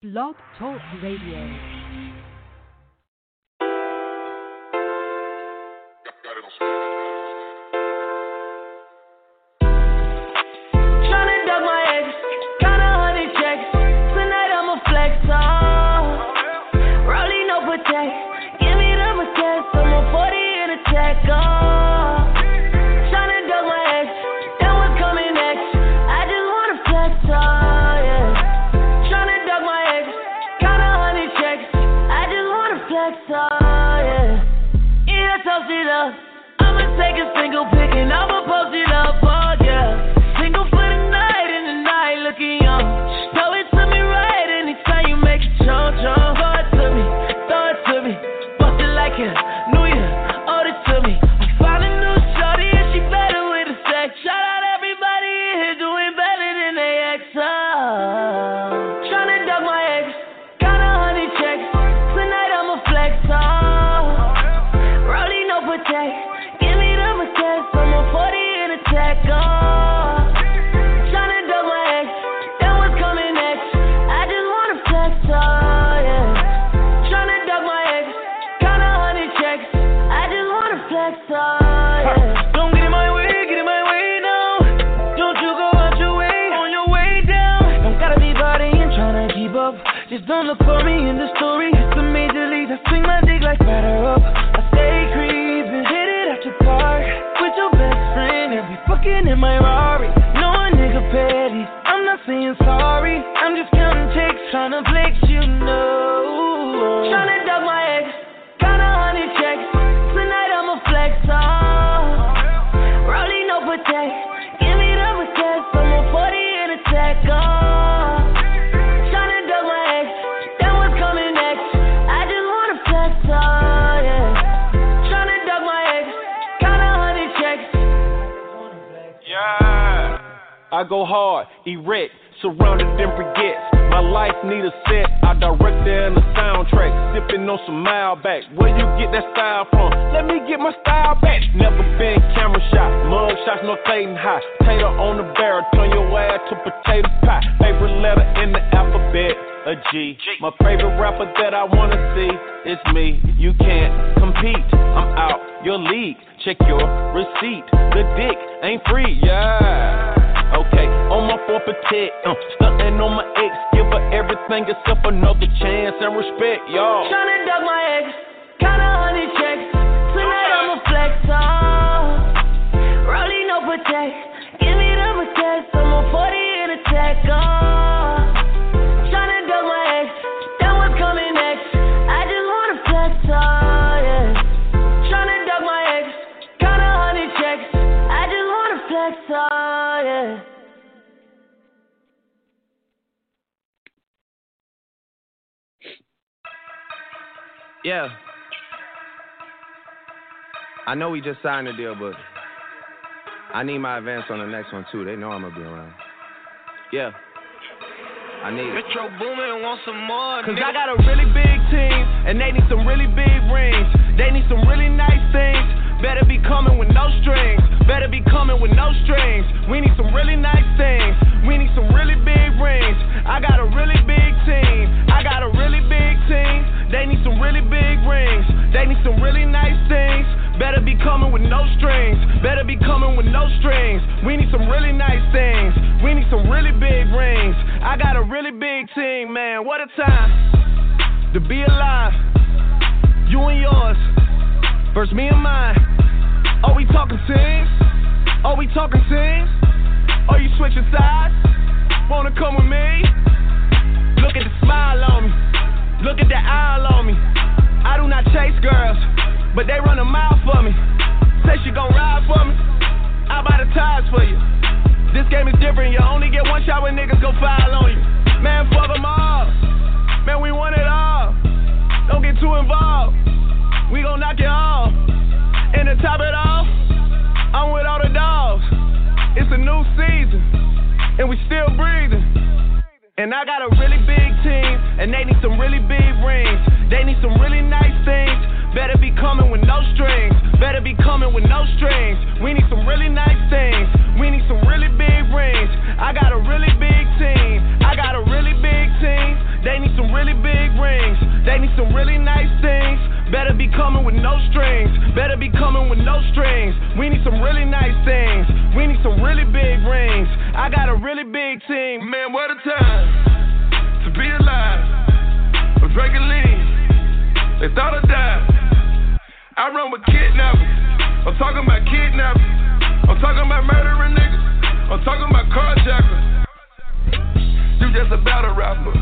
Blog Talk Radio. I go hard, erect, surrounded and forgets. My life need a set, I direct there in the soundtrack. Sipping on some Malbec, where you get that style from? Let me get my style back. Never been camera shot, mug shots, no fading hot. Tater on the barrel, turn your ass to potato pie. Favorite letter in the alphabet, a G. My favorite rapper that I wanna see is me. You can't compete, I'm out your league. Check your receipt, the dick ain't free, yeah. Okay, on my forfeited, stuntin' on my ex. Give her everything except another chance and respect, y'all. Tryna duck my ex, got a 100 checks. Tonight I'ma flex, oh. Rollie, no protect. Give me the protect, I'm a 40 in a tech, oh. Tryna duck my ex, that was coming next. I just wanna flex, oh, yeah. Tryna duck my ex, got a 100 checks. I just wanna flex, oh. Yeah, I know we just signed a deal, but I need my advance on the next one too. They know I'm gonna be around. Yeah, I need it. Metro Boomin wants some more, cause nigga. I got a really big team, and they need some really big rings. They need some really nice things. Better be coming with no strings. Better be coming with no strings. We need some really nice things. We need some really big rings. I got a really big team. I got a really big team. They need some really big rings. They need some really nice things. Better be coming with no strings. Better be coming with no strings. We need some really nice things. We need some really big rings. I got a really big team, man. What a time to be alive. You and yours versus me and mine. Are we talking teams? Are we talking teams? Are you switching sides? Wanna come with me? Look at the smile on me. Look at the eye on me. I do not chase girls, but they run a mile for me. Say she gon' ride for me. I buy the tires for you. This game is different. You only get one shot when niggas go foul on you. Man, fuck them all. Man, we want it all. Don't get too involved. We gon' knock it off. And to top it off, I'm with all the dogs. It's a new season, and we still breathing. And I got a really big team, and they need some really big rings. They need some really nice things. Better be coming with no strings. Better be coming with no strings. We need some really nice things. We need some really big rings. I got a really big team. I got a really big team. They need some really big rings. They need some really nice things. Better be coming with no strings. Better be coming with no strings. We need some really nice things. We need some really big rings. I got a really big team. Man, what a time to be alive. With Draculini, they thought I died. I run with kidnappers. I'm talking about kidnappers. I'm talking about murdering niggas. I'm talking about carjackers. You just a battle rapper.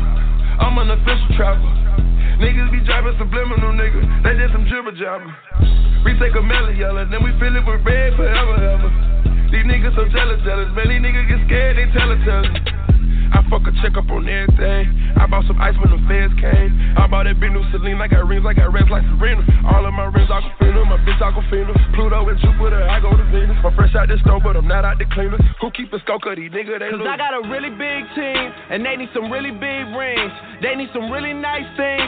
I'm an official trapper. Niggas be driving subliminal, nigga. They did some jibber jabber. We take a melon yellow, then we fill it with red forever, ever. These niggas so jealous. Man, these niggas get scared, they tell us. I fuck a chick up on everything. I bought some ice when the feds came. I bought that big new Celine. I got rings, I got rings like Serena. All of my rings, I can feel them. My bitch, I can feel them. Pluto and Jupiter, I go to Venus. I'm fresh out the store, but I'm not out the cleaner. Who keep a scope? Cause these niggas, they lose. Cause I got a really big team, and they need some really big rings. They need some really nice things.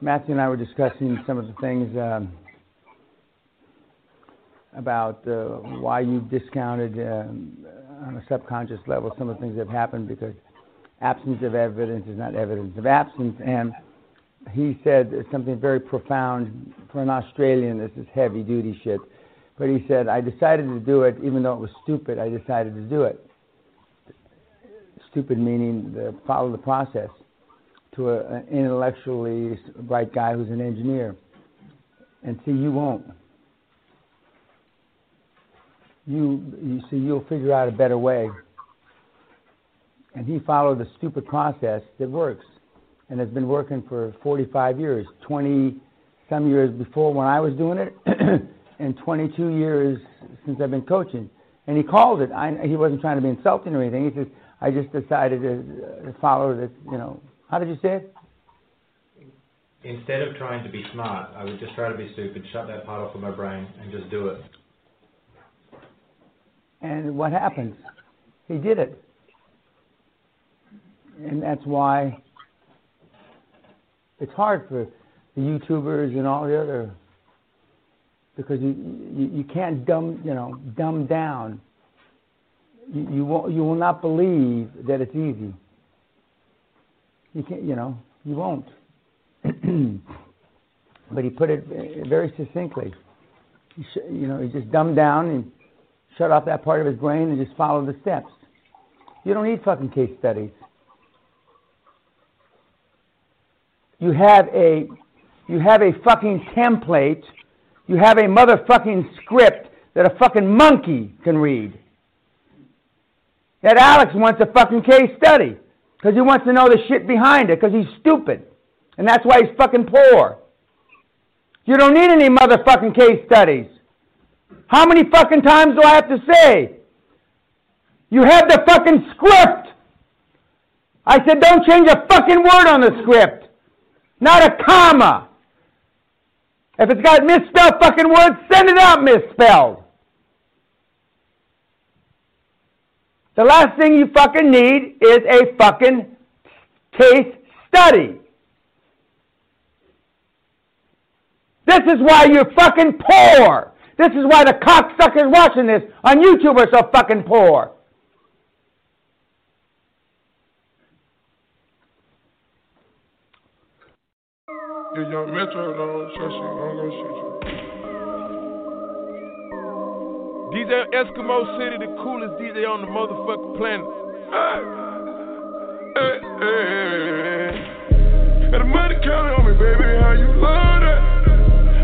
Matthew and I were discussing some of the things about why you discounted on a subconscious level some of the things that have happened, because absence of evidence is not evidence of absence. And he said something very profound. For an Australian, this is heavy duty shit. But he said, I decided to do it, even though it was stupid, I decided to do it. Stupid meaning follow the process. To an intellectually bright guy who's an engineer. And see, you won't. You see, you'll figure out a better way. And he followed the stupid process that works and has been working for 45 years, 20-some years before when I was doing it, and 22 years since I've been coaching. And he called it. He wasn't trying to be insulting or anything. He says, I just decided to follow this, How did you say it? Instead of trying to be smart, I would just try to be stupid, shut that part off of my brain, and just do it. And what happens? He did it. And that's why it's hard for the YouTubers and all the other, because you can't dumb down. You will not believe that it's easy. You can't, you won't. But he put it very succinctly. He just dumbed down and shut off that part of his brain and just followed the steps. You don't need fucking case studies. You have a fucking template. You have a motherfucking script that a fucking monkey can read. That Alex wants a fucking case study. Because he wants to know the shit behind it, because he's stupid. And that's why he's fucking poor. You don't need any motherfucking case studies. How many fucking times do I have to say? You have the fucking script. I said don't change a fucking word on the script. Not a comma. If it's got misspelled fucking words, send it out misspelled. The last thing you fucking need is a fucking case study. This is why you're fucking poor. This is why the cocksuckers watching this on YouTube are so fucking poor. You're young Metro, don't trust you, I'm gonna shoot you. DJ Eskimo City, the coolest DJ on the motherfucking planet. And the money counting on me, baby, how you love that?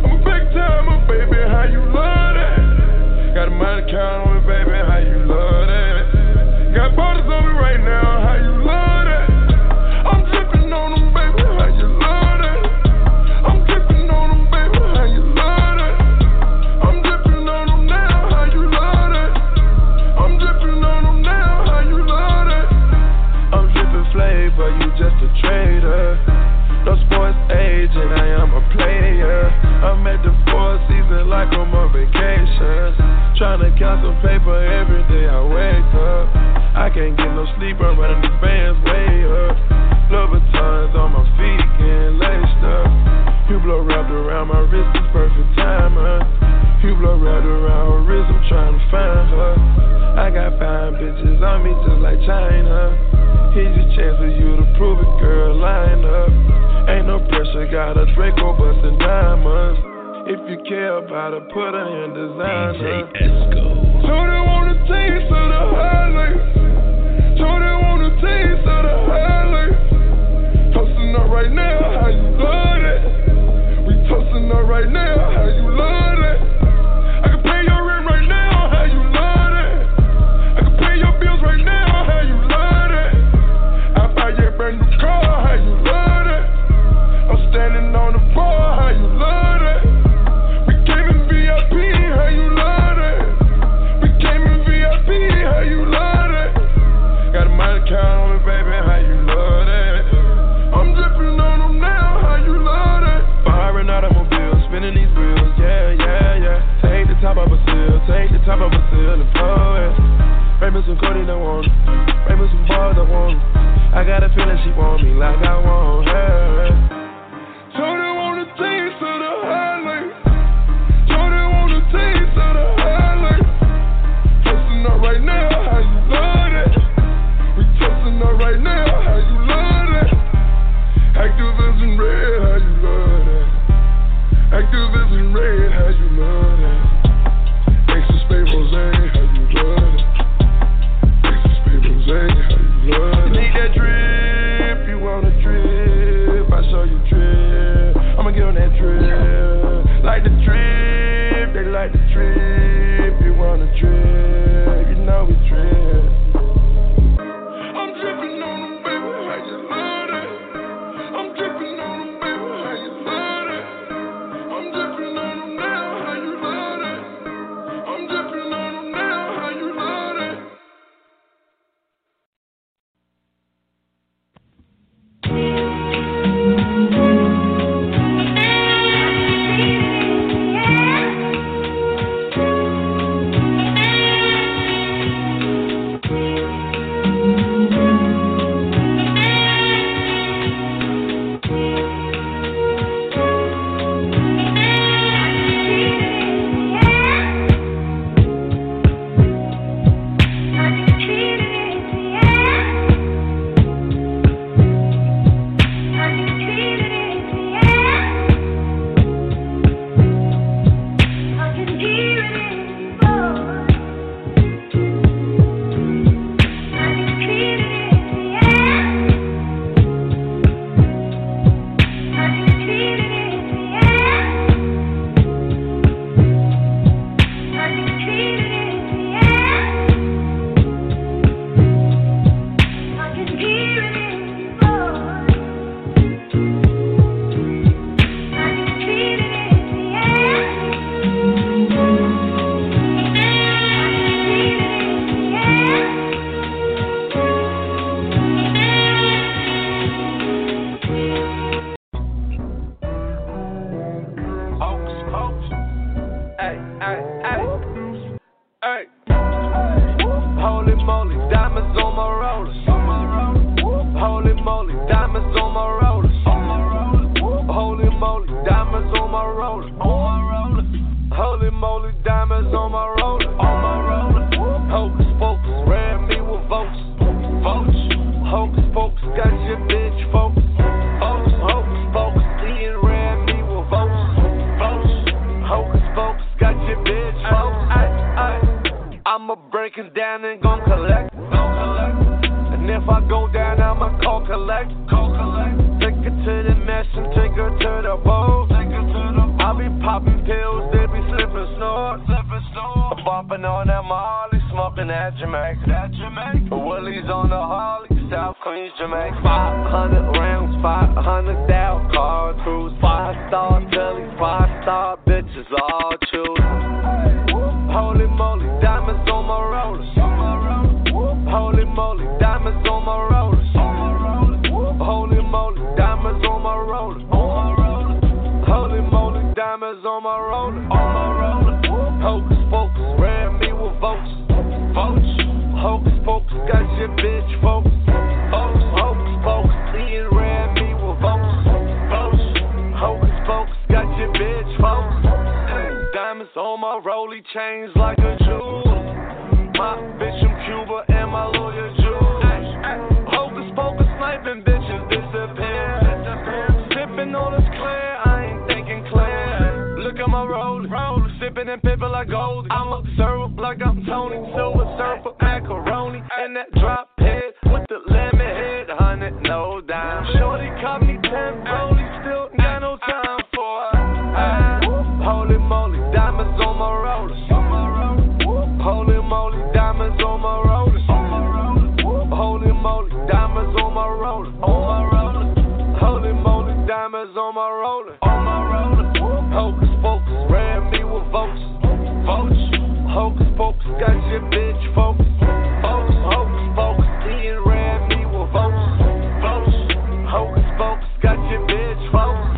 I'm a big timer, baby, how you love that? Got the money counting on me, baby, how you love that? Got borders on me right now. trying to count some paper every day I wake up. I can't get no sleep, I'm running the bands way up. Louboutins on my feet getting laced up. Hublot wrapped around my wrist is perfect timer. Hublot wrapped around her wrist, I'm trying to find her. I got fine bitches on me just like China. Here's your chance for you to prove it, girl, line up. Ain't no pressure, got a Draco bustin' diamonds. If you care about it, put her in designer. DJ Esco. So they want a taste of the highlights. So they want a taste of the highlights. Toastin' up right now, how you love it? We toastin' up right now, how you love it? I can pay your rent right now, how you love it? I can pay your bills right now, how you love it? I buy your brand new car, how you love it? Standing on the bar, how you love it? We came in VIP, how you love it? We came in VIP, how you love it? Got a mighty count on me, baby, how you love it? I'm dripping on them now, how you love it? Firing automobiles, spinning these wheels, yeah, yeah, yeah. Take the top off a seal, take the top off a seal and blow it. Ray me some codeine, I want it. Ray me some bars, I want it. I got a feeling she want me like I want her. On my roller, hocus pocus, ran me holy chains like a jewel. My bitch from Cuba and my lawyer Jew. Hocus pocus sniping bitches disappear. Sipping on this clear, I ain't thinking clear. Look at my road, sipping and pipping like gold. I'm a syrup like I'm Tony, silver surfer, macaroni, and that drop head with the lemon head, 100 no dime. Shorty caught me 10 rollies, still got no time for it. Holy moly, diamonds on my rollers. Holy moly, diamonds on my rollers. Holy moly, diamonds on my rollers. Holy moly, diamonds on my rollers. Hocus pocus, ran me with votes. Hocus pocus, got your bitch focus. Hocus pocus, he ran me with votes. Hocus pocus, got your bitch focus.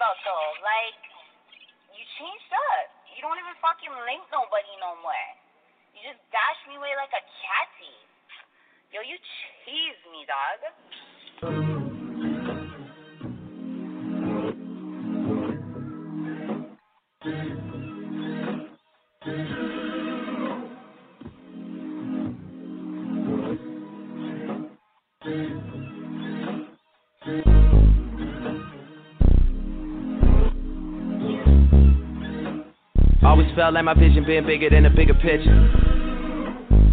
Though, like, you changed up. You don't even fucking link nobody no more. You just dash me away like a catty. Yo, you cheese me, dog. Always felt like my vision being bigger than a bigger picture.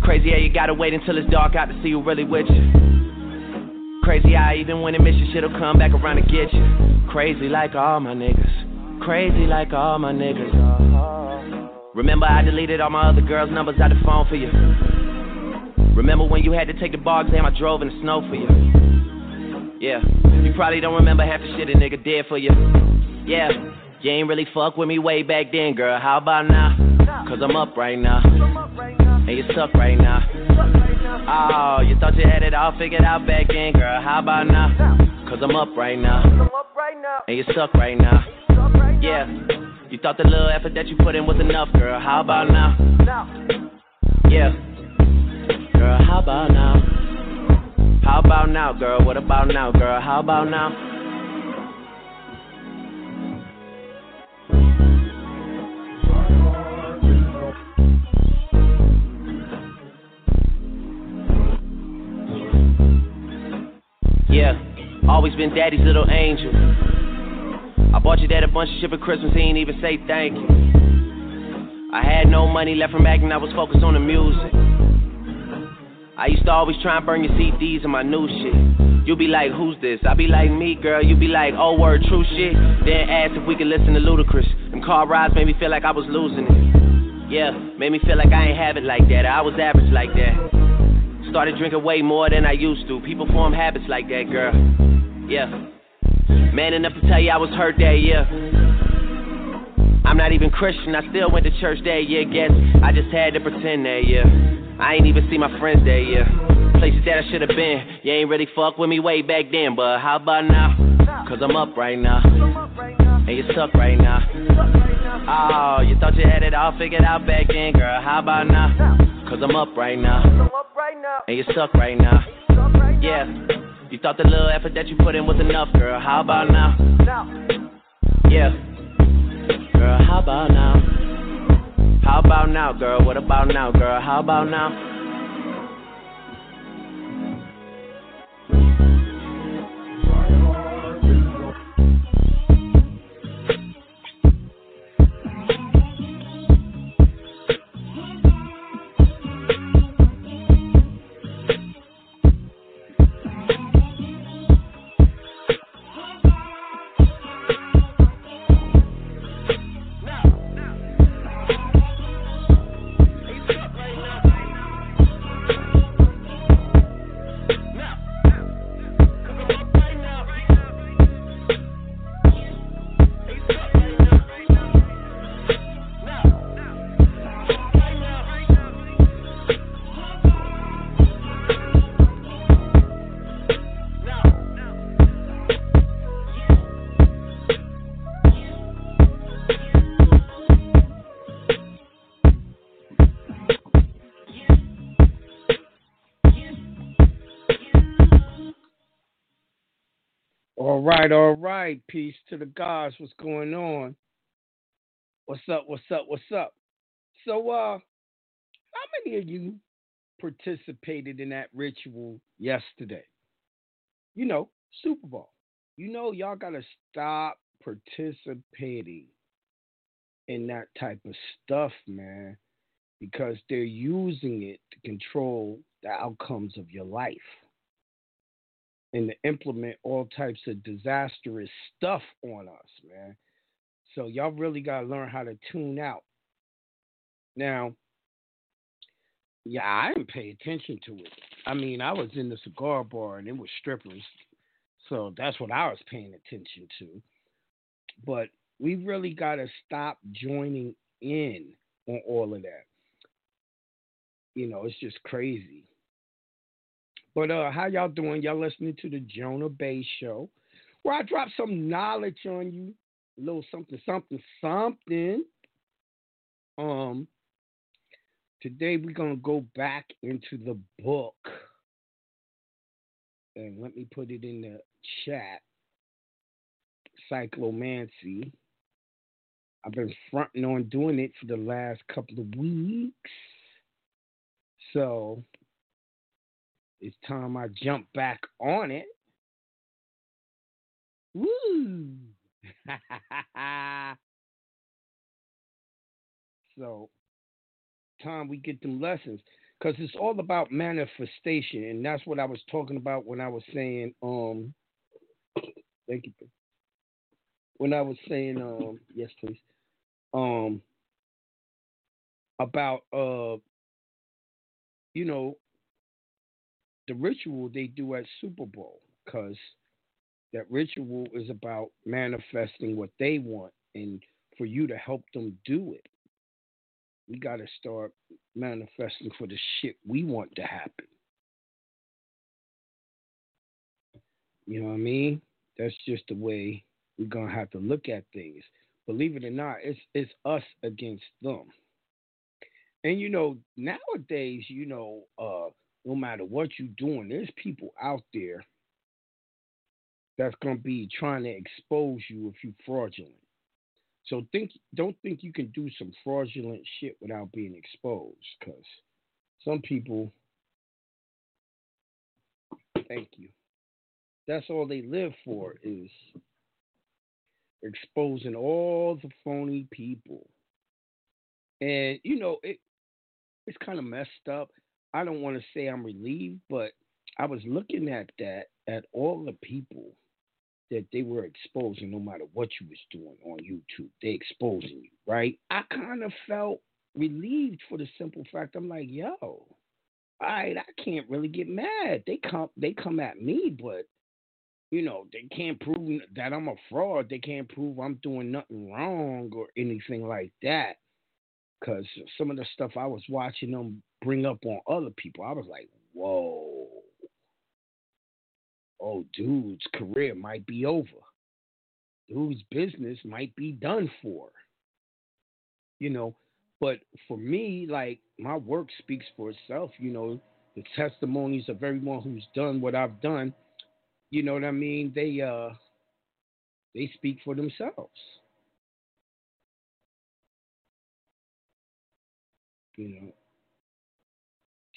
Crazy how you gotta wait until it's dark out to see who really with you. Crazy how even when it misses you, shit'll come back around and get you. Crazy like all my niggas. Crazy like all my niggas. Remember I deleted all my other girls' numbers out the phone for you. Remember when you had to take the bar exam, I drove in the snow for you. Yeah, you probably don't remember half the shit a nigga did for you. Yeah. You ain't really fuck with me way back then, girl. How about now? Cause I'm up right now. And you suck right now. Oh, you thought you had it all figured out back then, girl. How about now? Cause I'm up right now. And you suck right now. Yeah. You thought the little effort that you put in was enough, girl. How about now? Yeah. Girl, how about now? How about now, girl? What about now, girl? How about now? Yeah, always been daddy's little angel. I bought your dad a bunch of shit for Christmas, he ain't even say thank you. I had no money left from acting, I was focused on the music. I used to always try and burn your CDs and my new shit. You be like, who's this? I be like, me, girl. You be like, oh, word, true shit. Then asked if we could listen to Ludacris. Them car rides made me feel like I was losing it. Yeah, made me feel like I ain't have it like that. I was average like that. Started drinking way more than I used to. People form habits like that, girl. Yeah. Man enough to tell you I was hurt that year. I'm not even Christian, I still went to church that year. Guess I just had to pretend that year. I ain't even see my friends that year. Places that I should have been. You ain't really fuck with me way back then, but how about now? Cause I'm up right now. And you suck right now. Oh, you thought you had it all figured out back then, girl. How about now? Cause I'm up right now. And you suck right now. Yeah. You thought the little effort that you put in was enough, girl. How about now? Yeah. Girl, how about now? How about now, girl? What about now, girl? How about now? right, all right. Peace to the gods. What's going on? What's up, what's up, what's up? So, how many of you participated in that ritual yesterday? You know, Super Bowl. You know, y'all got to stop participating in that type of stuff, man, because they're using it to control the outcomes of your life and to implement all types of disastrous stuff on us, man. So y'all really got to learn how to tune out. Now, yeah, I didn't pay attention to it. I mean, I was in the cigar bar and it was strippers, so that's what I was paying attention to. But we really got to stop joining in on all of that. You know, it's just crazy. But how y'all doing? Y'all listening to the Jonah Bey Show, where I drop some knowledge on you, a little something, something, something. Today we're going to go back into the book. And let me put it in the chat. Cyclomancy. I've been fronting on doing it for the last couple of weeks. So it's time I jump back on it. Woo! So time we get them lessons, because it's all about manifestation, and that's what I was talking about when I was saying thank you, when I was saying yes please, about you know, the ritual they do at Super Bowl, because that ritual is about manifesting what they want, and for you to help them do it, we got to start manifesting for the shit we want to happen. You know what I mean? That's just the way we're going to have to look at things. Believe it or not, it's us against them. And, you know, nowadays, you know, no matter what you're doing, there's people out there that's going to be trying to expose you if you're fraudulent. So don't think you can do some fraudulent shit without being exposed, because some people, thank you, that's all they live for, is exposing all the phony people. And, you know, it's kind of messed up. I don't want to say I'm relieved, but I was looking at that, at all the people that they were exposing, no matter what you was doing on YouTube, they exposing you, right? I kind of felt relieved for the simple fact, I'm like, yo, all right, I can't really get mad. They come at me, but, you know, they can't prove that I'm a fraud. They can't prove I'm doing nothing wrong or anything like that, because some of the stuff I was watching them bring up on other people, I was like, whoa. Oh, dude's career might be over. Dude's business might be done for. You know, but for me, like, my work speaks for itself. You know, the testimonies of everyone who's done what I've done, you know what I mean? They speak for themselves. You know,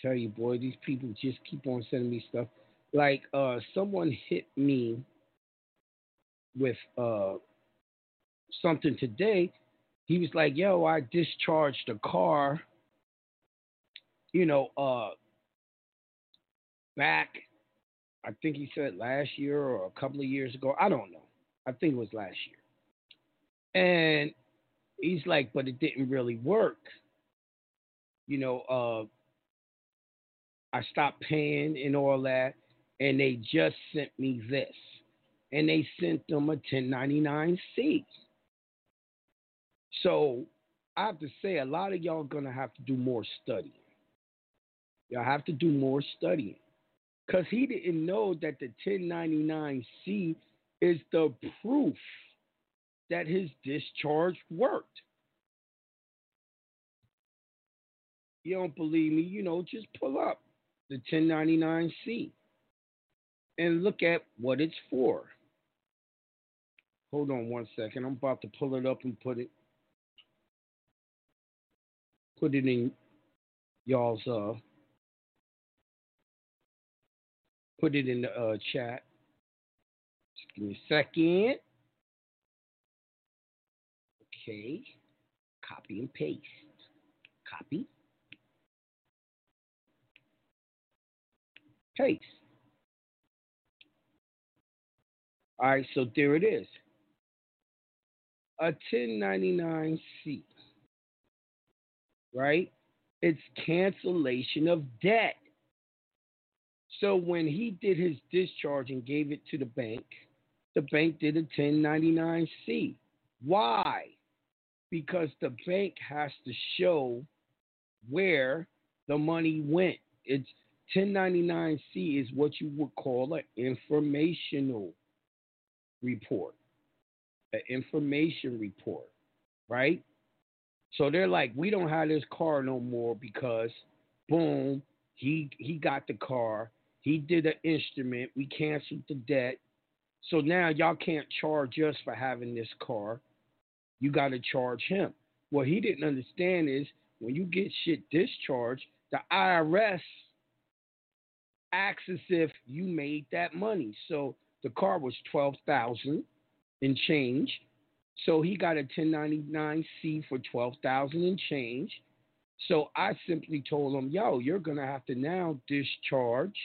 tell you, boy, these people just keep on sending me stuff. Like, someone hit me with something today. He was like, yo, I discharged a car, you know, back, I think he said last year or a couple of years ago. I don't know. I think it was last year. And he's like, but it didn't really work. You know, I stopped paying and all that. And they just sent me this. And they sent them a 1099-C. So I have to say, a lot of y'all are going to have to do more studying. Y'all have to do more studying. Because he didn't know that the 1099-C is the proof that his discharge worked. You don't believe me? You know, just pull up the 1099-C. And look at what it's for. Hold on one second. I'm about to pull it up and put it in y'all's put it in the chat. Just give me a second. Okay. Copy and paste. Copy. Paste. All right, so there it is. A 1099-C, right? It's cancellation of debt. So when he did his discharge and gave it to the bank did a 1099-C. Why? Because the bank has to show where the money went. It's 1099-C is what you would call an informational report. An information report, right? So they're like, we don't have this car no more because, boom, he got the car. He did an instrument. We canceled the debt. So now y'all can't charge us for having this car. You got to charge him. What he didn't understand is when you get shit discharged, the IRS acts as if you made that money. So the car was $12,000 and change. So he got a 1099-C for $12,000 and change. So I simply told him, yo, you're going to have to now discharge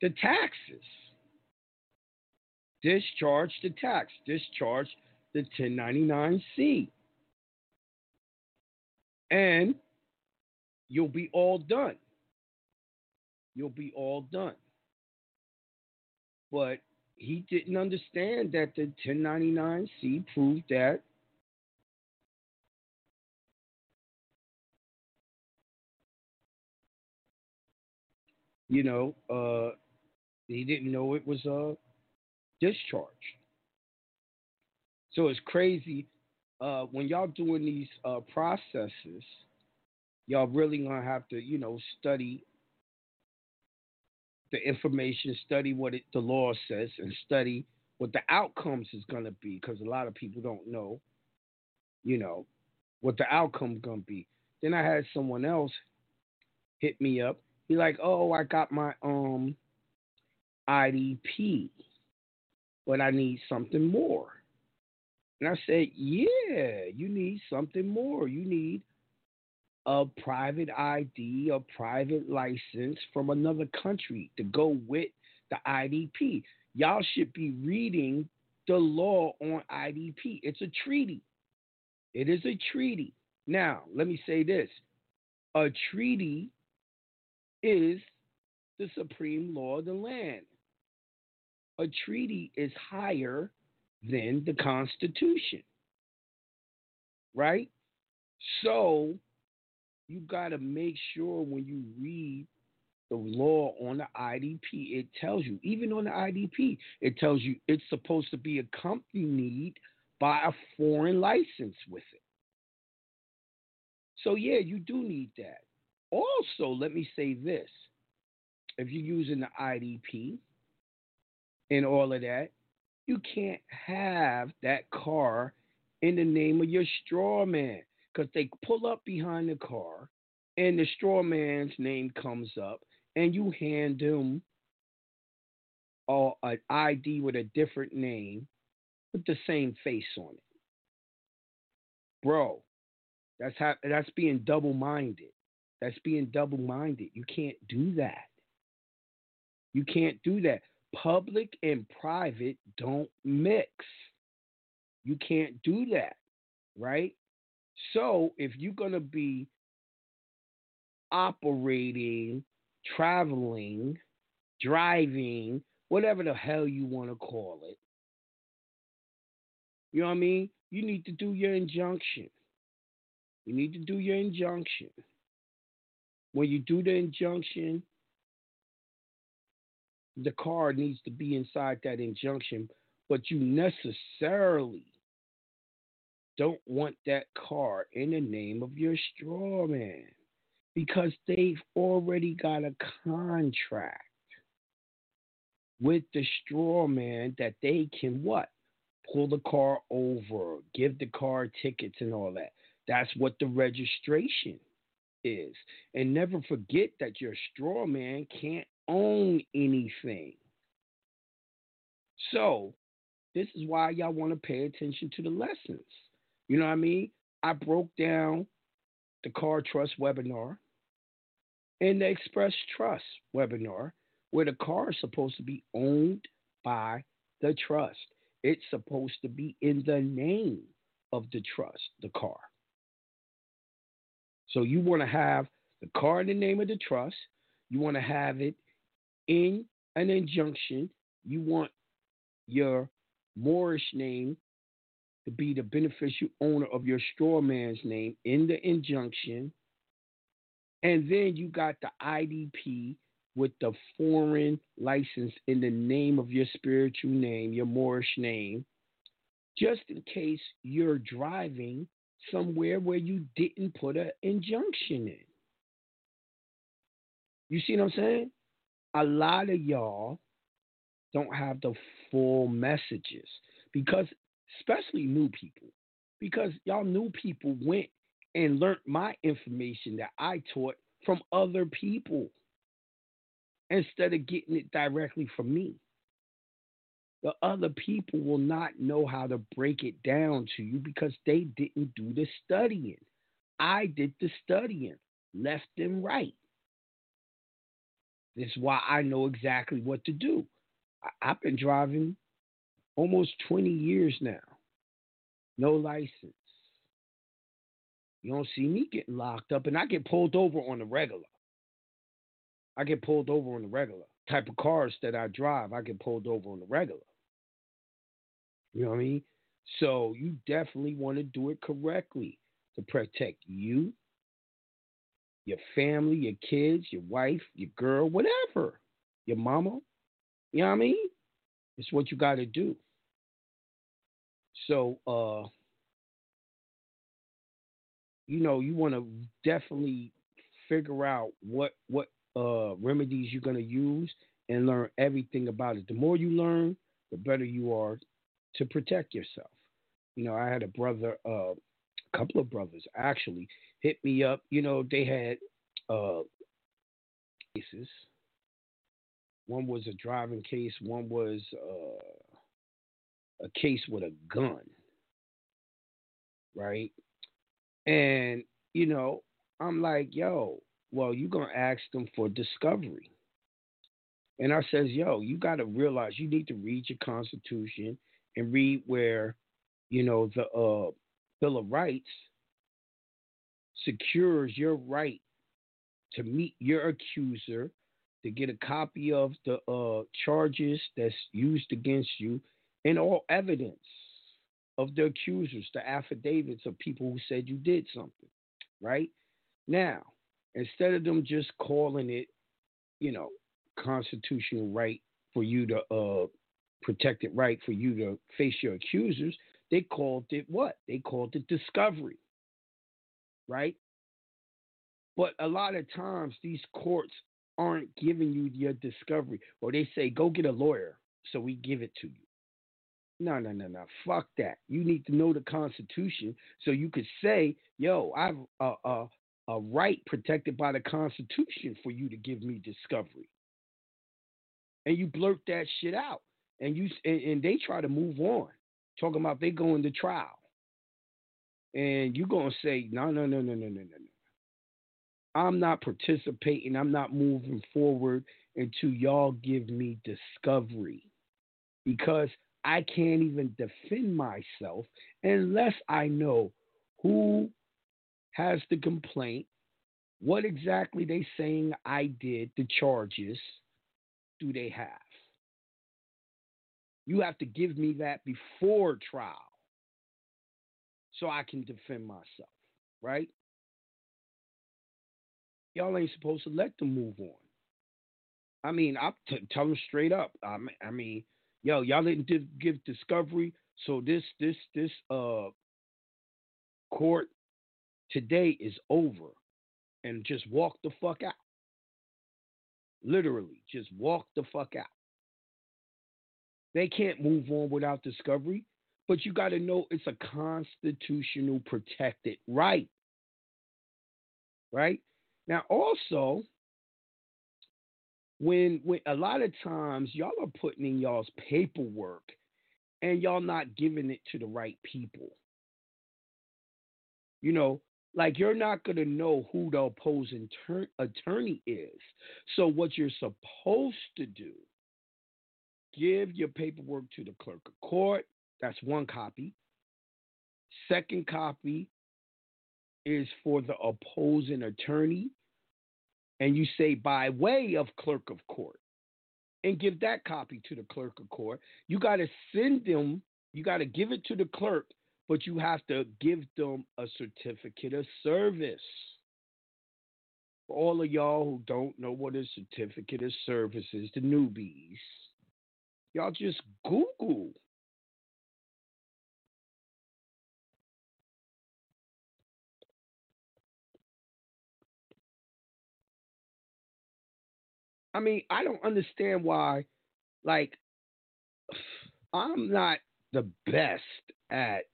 the taxes. Discharge the tax. Discharge the 1099-C. And you'll be all done. You'll be all done. But he didn't understand that the 1099-C proved that he didn't know it was a discharge. So it's crazy. When y'all doing these processes, y'all really gonna have to, study the information, study what the law says, and study what the outcomes is gonna be, because a lot of people don't know, what the outcome's gonna be. Then I had someone else hit me up. He's like, oh, I got my IDP, but I need something more. And I said, yeah, you need something more. You need a private ID, a private license from another country to go with the IDP. Y'all should be reading the law on IDP. It's a treaty. It is a treaty. Now, let me say this. A treaty is the supreme law of the land. A treaty is higher than the Constitution, right? So you got to make sure when you read the law on the IDP, it tells you, even on the IDP, it tells you it's supposed to be accompanied by a foreign license with it. So, yeah, you do need that. Also, let me say this. If you're using the IDP and all of that, you can't have that car in the name of your straw man, because they pull up behind the car and the straw man's name comes up and you hand him an ID with a different name with the same face on it. Bro, that's being double-minded. That's being double-minded. You can't do that. You can't do that. Public and private don't mix. You can't do that, right? So if you're going to be operating, traveling, driving, whatever the hell you want to call it, you know what I mean? You need to do your injunction. You need to do your injunction. When you do the injunction, the car needs to be inside that injunction, but you necessarily don't want that car in the name of your straw man because they've already got a contract. with the straw man that they can what? Pull the car over, give the car tickets and all that. That's what the registration is. And never forget that your straw man can't own anything. So this is why y'all want to pay attention to the lessons. You know what I mean? I broke down the Car Trust webinar and the Express Trust webinar where the car is supposed to be owned by the trust. It's supposed to be in the name of the trust, the car. So you want to have the car in the name of the trust. You want to have it in an injunction. You want your Moorish name to be the beneficial owner of your straw man's name in the injunction. And then you got the IDP with the foreign license in the name of your spiritual name, your Moorish name, just in case you're driving somewhere where you didn't put an injunction in. You see what I'm saying? A lot of y'all don't have the full messages because, especially new people, because y'all new people went and learned my information that I taught from other people instead of getting it directly from me. The other people will not know how to break it down to you because they didn't do the studying. I did the studying left and right. This is why I know exactly what to do. I've been driving almost 20 years now. No license. You don't see me getting locked up, and I get pulled over on the regular. Type of cars that I drive, I get pulled over on the regular. You know what I mean? So you definitely want to do it correctly to protect you, your family, your kids, your wife, your girl, whatever, your mama. You know what I mean? It's what you got to do. So, you know, you want to definitely figure out what remedies you're going to use and learn everything about it. The more you learn, the better you are to protect yourself. You know, I had a brother, a couple of brothers actually hit me up. You know, they had cases. One was a driving case. One was a case with a gun, right? And, you know, I'm like, yo, well, you're going to ask them for discovery. And I says, yo, you got to realize you need to read your Constitution and read where, you know, the Bill of Rights secures your right to meet your accuser, to get a copy of the charges that's used against you, and all evidence of the accusers, the affidavits of people who said you did something, right? Now, instead of them just calling it, you know, constitutional right for you to, protected right for you to face your accusers, they called it what? They called it discovery, right? But a lot of times these courts aren't giving you your discovery, or they say, go get a lawyer so we give it to you. No. Fuck that. You need to know the Constitution so you could say, yo, I have a right protected by the Constitution for you to give me discovery. And you blurt that shit out. And they try to move on, talking about they going to trial. And you're going to say, no. I'm not participating. I'm not moving forward until y'all give me discovery, because I can't even defend myself unless I know who has the complaint, what exactly they saying I did, the charges do they have. You have to give me that before trial so I can defend myself, right? Y'all ain't supposed to let them move on. I mean, I tell them straight up. I mean, yo, y'all didn't give discovery, so this court today is over, and just walk the fuck out. Literally, just walk the fuck out. They can't move on without discovery. But you got to know it's a constitutional protected right. Right? Now, also, when a lot of times y'all are putting in y'all's paperwork and y'all not giving it to the right people. You know, like you're not going to know who the opposing attorney is. So what you're supposed to do, give your paperwork to the clerk of court. That's one copy. Second copy is for the opposing attorney. And you say by way of clerk of court and give that copy to the clerk of court. You got to send them, you got to give it to the clerk, but you have to give them a certificate of service. For all of y'all who don't know what a certificate of service is, the newbies, y'all just Google. I mean, I don't understand why, like, I'm not the best at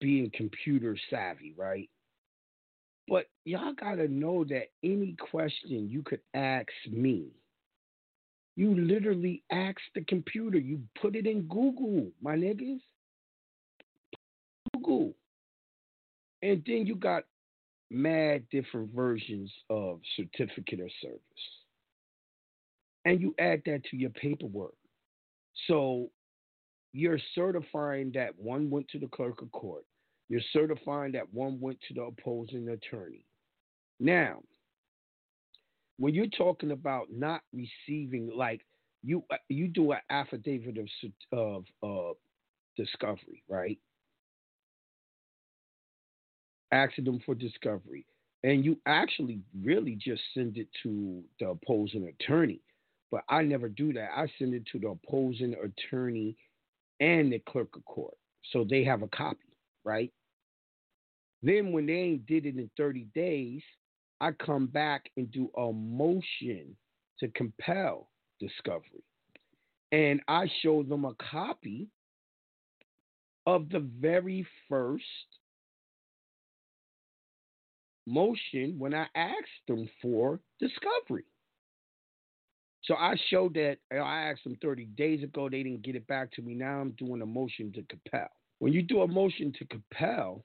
being computer savvy, right? But y'all gotta know that any question you could ask me, you literally ask the computer. You put it in Google, my niggas. Google. And then you got mad different versions of certificate of service. And you add that to your paperwork. So you're certifying that one went to the clerk of court. You're certifying that one went to the opposing attorney. Now, when you're talking about not receiving, like you do an affidavit of discovery, right? Asking them for discovery. And you actually really just send it to the opposing attorney. But I never do that. I send it to the opposing attorney and the clerk of court. So they have a copy, right? Then when they ain't did it in 30 days, I come back and do a motion to compel discovery. And I show them a copy of the very first motion when I asked them for discovery. So I showed that, I asked them 30 days ago, they didn't get it back to me. Now I'm doing a motion to compel. When you do a motion to compel,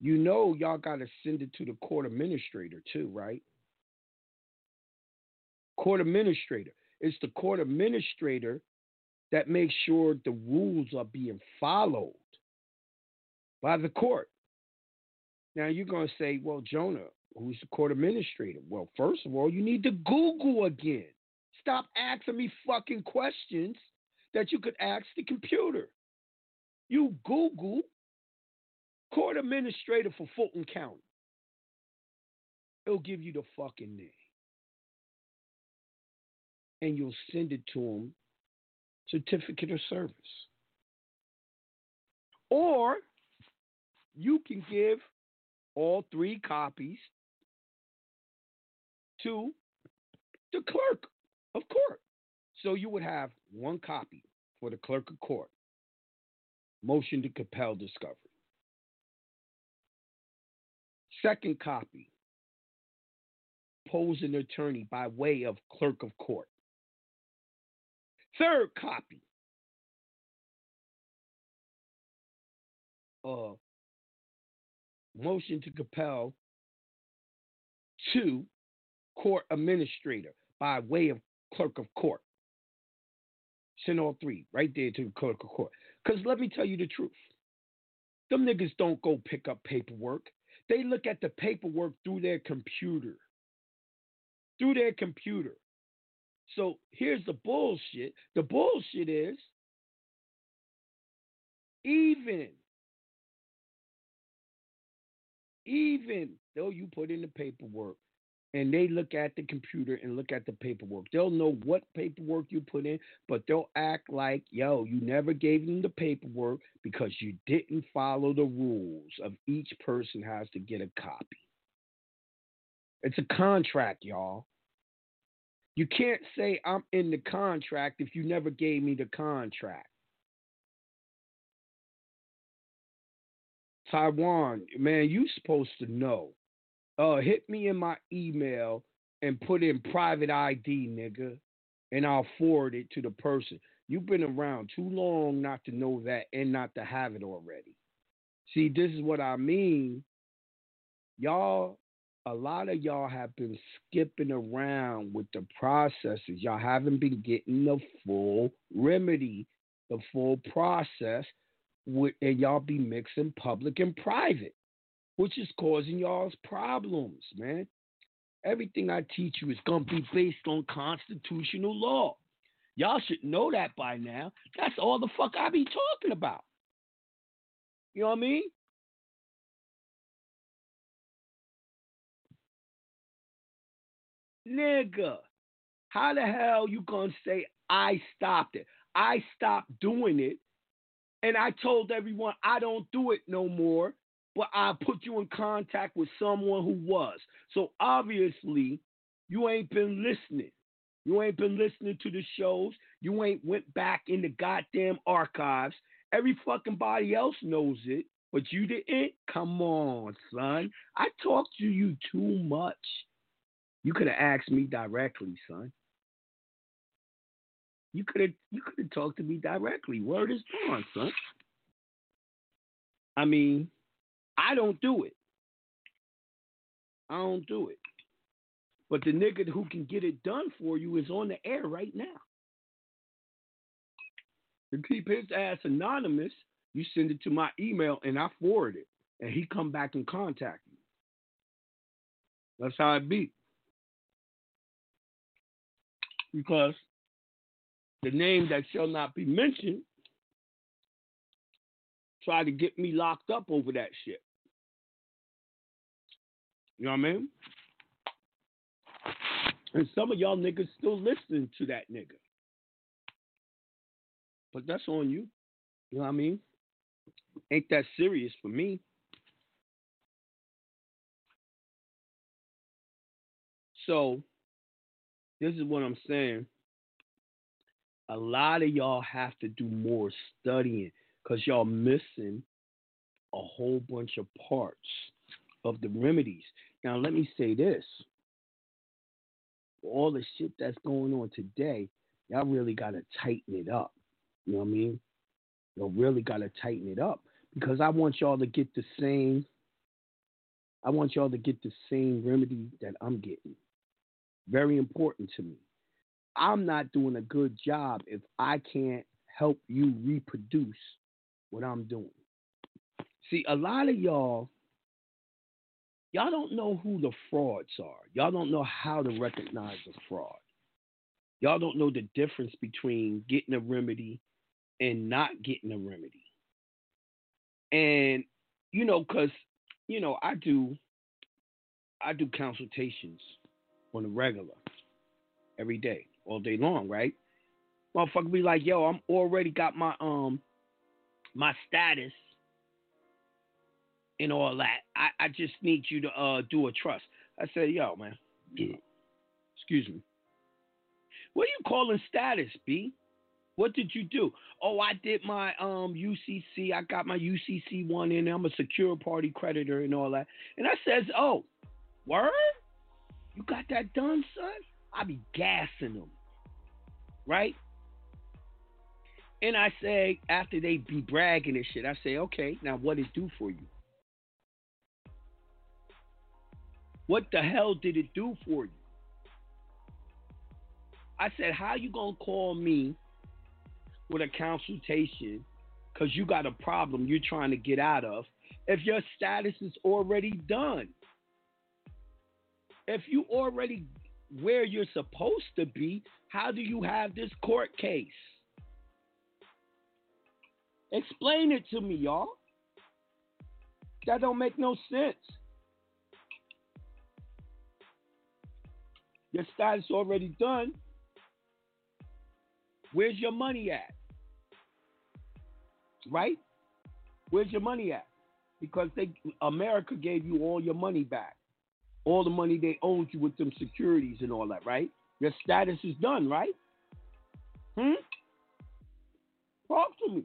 you know y'all got to send it to the court administrator too, right? Court administrator. It's the court administrator that makes sure the rules are being followed by the court. Now you're going to say, well, Jonah, who's the court administrator? Well, first of all, you need to Google again. Stop asking me fucking questions that you could ask the computer. You Google court administrator for Fulton County. It'll give you the fucking name. And you'll send it to them, certificate of service. Or you can give all three copies to the clerk of court. So you would have one copy for the clerk of court. Motion to compel discovery. Second copy. Opposing attorney by way of clerk of court. Third copy. Motion to compel to court administrator by way of clerk of court. Send all three right there to the clerk of court. Because let me tell you the truth. Them niggas don't go pick up paperwork. They look at the paperwork through their computer. So here's the bullshit. The bullshit is even though you put in the paperwork and they look at the computer and look at the paperwork, they'll know what paperwork you put in, but they'll act like, yo, you never gave them the paperwork because you didn't follow the rules of each person has to get a copy. It's a contract, y'all. You can't say I'm in the contract if you never gave me the contract. Taiwan, man, you supposed to know. Hit me in my email and put in private ID, nigga, and I'll forward it to the person. You've been around too long not to know that and not to have it already. See, this is what I mean. Y'all, a lot of y'all have been skipping around with the processes. Y'all haven't been getting the full remedy, the full process, and y'all be mixing public and private, which is causing y'all's problems, man. Everything I teach you is going to be based on constitutional law. Y'all should know that by now. That's all the fuck I be talking about. You know what I mean? Nigga, how the hell you going to say I stopped it? I stopped doing it, and I told everyone I don't do it no more, but I put you in contact with someone who was. So obviously, you ain't been listening. You ain't been listening to the shows. You ain't went back in the goddamn archives. Every fucking body else knows it, but you didn't? Come on, son. I talked to you too much. You could have asked me directly, son. You could have talked to me directly. Word is gone, son. I mean, I don't do it. I don't do it. But the nigga who can get it done for you is on the air right now. To keep his ass anonymous, you send it to my email and I forward it. And he come back and contact you. That's how it be. Because the name that shall not be mentioned tried to get me locked up over that shit. You know what I mean? And some of y'all niggas still listening to that nigga. But that's on you. You know what I mean? Ain't that serious for me. So, this is what I'm saying. A lot of y'all have to do more studying because y'all missing a whole bunch of parts of the remedies. Now, let me say this. All the shit that's going on today, y'all really got to tighten it up. You know what I mean? Y'all really got to tighten it up because I want y'all to get the same remedy that I'm getting. Very important to me. I'm not doing a good job if I can't help you reproduce what I'm doing. See, a lot of y'all don't know who the frauds are. Y'all don't know how to recognize a fraud. Y'all don't know the difference between getting a remedy and not getting a remedy. And, you know, because, you know, I do consultations on the regular every day, all day long, right? Motherfucker be like, yo, I'm already got my my status and all that. I just need you to do a trust. I said, yo, man, excuse me. What are you calling status, B? What did you do? Oh, I did my UCC. I got my UCC one in. I'm a secure party creditor and all that. And I says, oh, word? You got that done, son? I be gassing them, right? And I say, after they be bragging and shit, I say, okay, now what it do for you? What the hell did it do for you? I said, how you gonna call me with a consultation because you got a problem you're trying to get out of if your status is already done? If you already where you're supposed to be, how do you have this court case? Explain it to me, y'all. That don't make no sense. Your status already done. Where's your money at? Right? Where's your money at? Because America gave you all your money back. All the money they owed you with them securities and all that, right? Your status is done, right? Talk to me.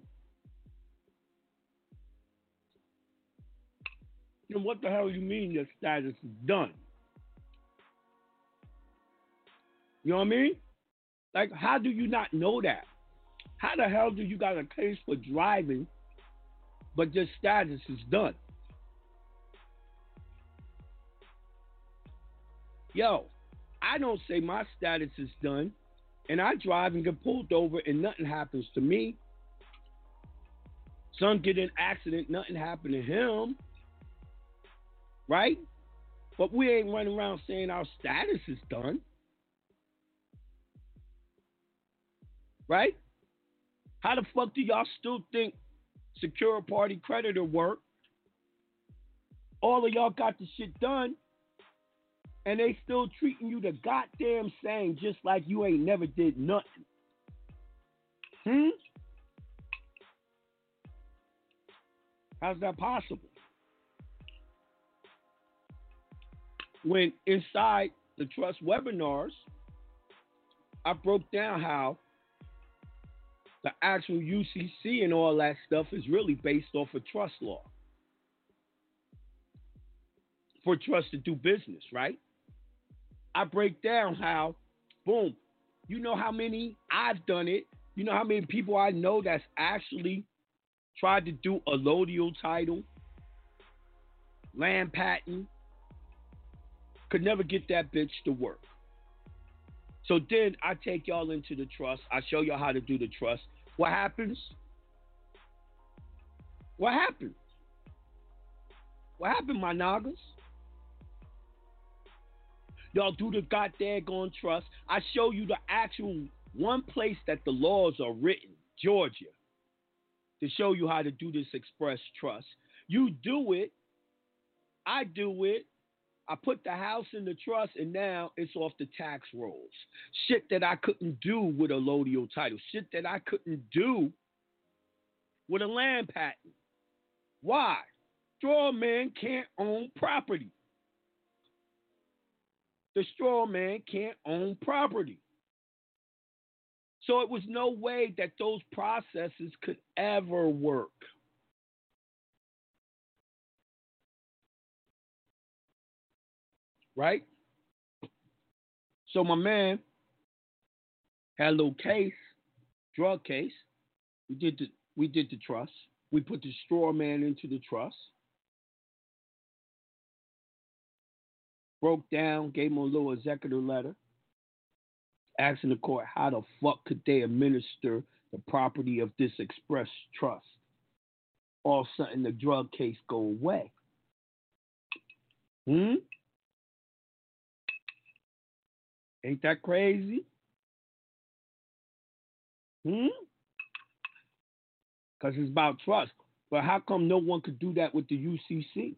Then what the hell do you mean your status is done? You know what I mean? Like, how do you not know that? How the hell do you got a case for driving, but your status is done? Yo, I don't say my status is done, and I drive and get pulled over and nothing happens to me. Some get in an accident, nothing happened to him. Right? But we ain't running around saying our status is done. Right? How the fuck do y'all still think secure party creditor work? All of y'all got the shit done, and they still treating you the goddamn same, just like you ain't never did nothing. How's that possible? When inside the trust webinars, I broke down how the actual UCC and all that stuff is really based off of trust law. For trust to do business, right? I break down how, boom, you know how many I've done it. You know how many people I know that's actually tried to do a allodial title, land patent, could never get that bitch to work. So then I take y'all into the trust. I show y'all how to do the trust. What happens? What happened? What happened, my Nagas? Y'all do the goddamn gone trust. I show you the actual one place that the laws are written, Georgia, to show you how to do this express trust. You do it. I do it. I put the house in the trust, and now it's off the tax rolls. Shit that I couldn't do with a allodial title. Shit that I couldn't do with a land patent. Why? Straw man can't own property. The straw man can't own property. So it was no way that those processes could ever work. Right? So my man had a little case, drug case. We did the trust. We put the straw man into the trust. Broke down, gave him a little executor letter, asking the court how the fuck could they administer the property of this express trust. All of a sudden the drug case go away. Ain't that crazy? Because it's about trust. But how come no one could do that with the UCC?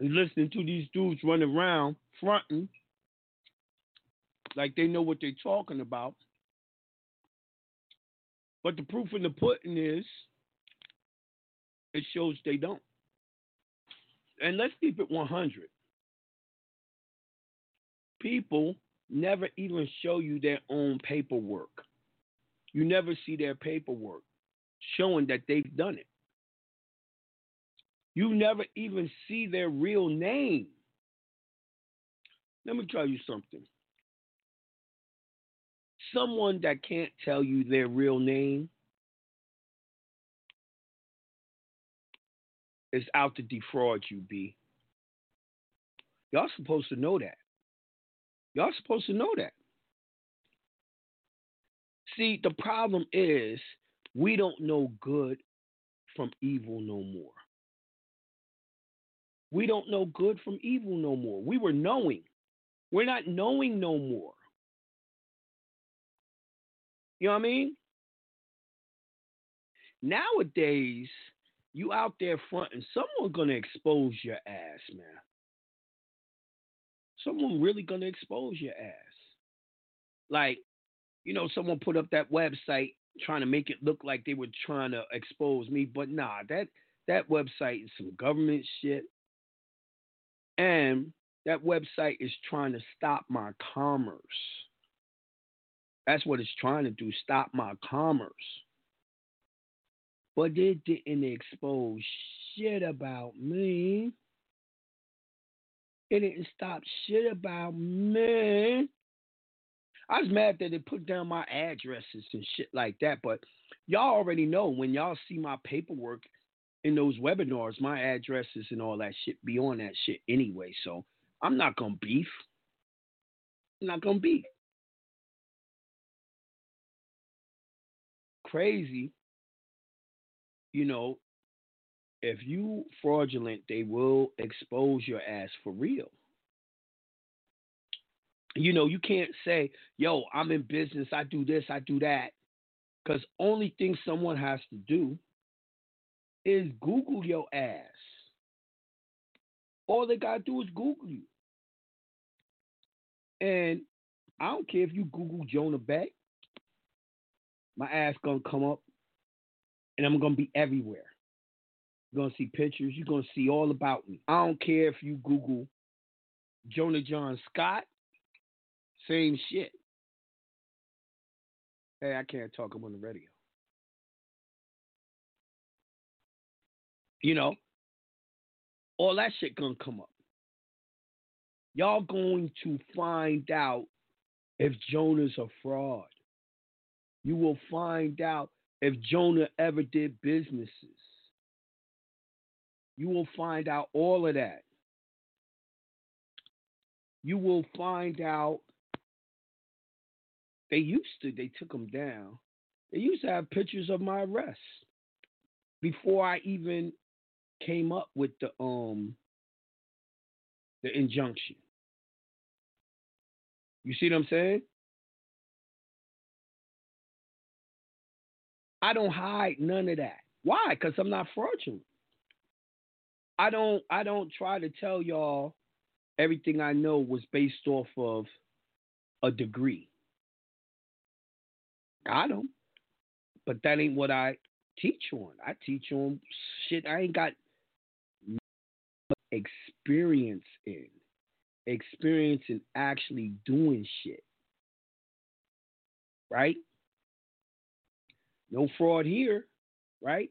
You're listening to these dudes running around, fronting, like they know what they're talking about. But the proof in the pudding is, it shows they don't. And let's keep it 100. People never even show you their own paperwork. You never see their paperwork showing that they've done it. You never even see their real name. Let me tell you something. Someone that can't tell you their real name is out to defraud you, B. Y'all supposed to know that. Y'all supposed to know that. See, the problem is we don't know good from evil no more. We don't know good from evil no more. We were knowing. We're not knowing no more. You know what I mean? Nowadays, you out there fronting, someone's going to expose your ass, man. Someone really going to expose your ass. Like, you know, someone put up that website trying to make it look like they were trying to expose me, but nah, that That website is some government shit. And that website is trying to stop my commerce. That's what it's trying to do, stop my commerce. But it didn't expose shit about me. It didn't stop shit about me. I was mad that they put down my addresses and shit like that. But y'all already know when y'all see my paperwork in those webinars, my addresses and all that shit be on that shit anyway. So I'm not going to beef. I'm not going to beef. Crazy. You know, if you fraudulent, they will expose your ass for real. You know, you can't say, yo, I'm in business, I do this, I do that. Because only thing someone has to do is Google your ass. All they got to do is Google you. And I don't care if you Google Jonah Bey. My ass going to come up. And I'm going to be everywhere. You're going to see pictures. You're going to see all about me. I don't care if you Google Jonah John Scott. Same shit. Hey, I can't talk. I'm on the radio. You know, all that shit going to come up. Y'all going to find out if Jonah's a fraud. You will find out if Jonah ever did businesses. You will find out all of that. You will find out they took them down. They used to have pictures of my arrest before I even came up with the injunction. You see what I'm saying? I don't hide none of that. Why? Because I'm not fraudulent. I don't try to tell y'all everything I know was based off of a degree. I don't. But that ain't what I teach on. I teach on shit I ain't got experience in. Experience in actually doing shit. Right? No fraud here, right?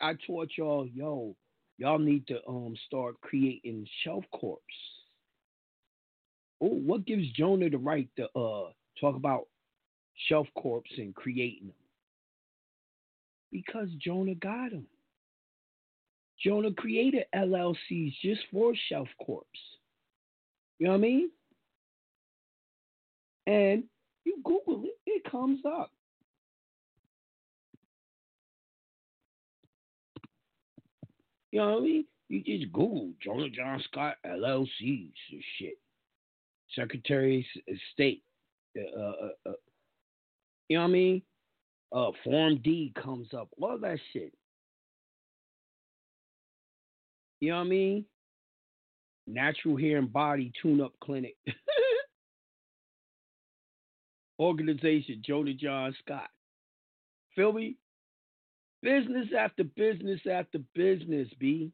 I taught y'all, y'all need to start creating shelf corps. Oh, what gives Jonah the right to talk about shelf corps and creating them? Because Jonah got them. Jonah created LLCs just for shelf corps. You know what I mean? And you Google it, it comes up. You know what I mean? You just Google Jonah John Scott LLCs and shit. Secretary of State. You know what I mean? Form D comes up. All that shit. You know what I mean? Natural hair and body tune-up clinic. Organization Jonah John Scott. Feel me? Business after business after business, B.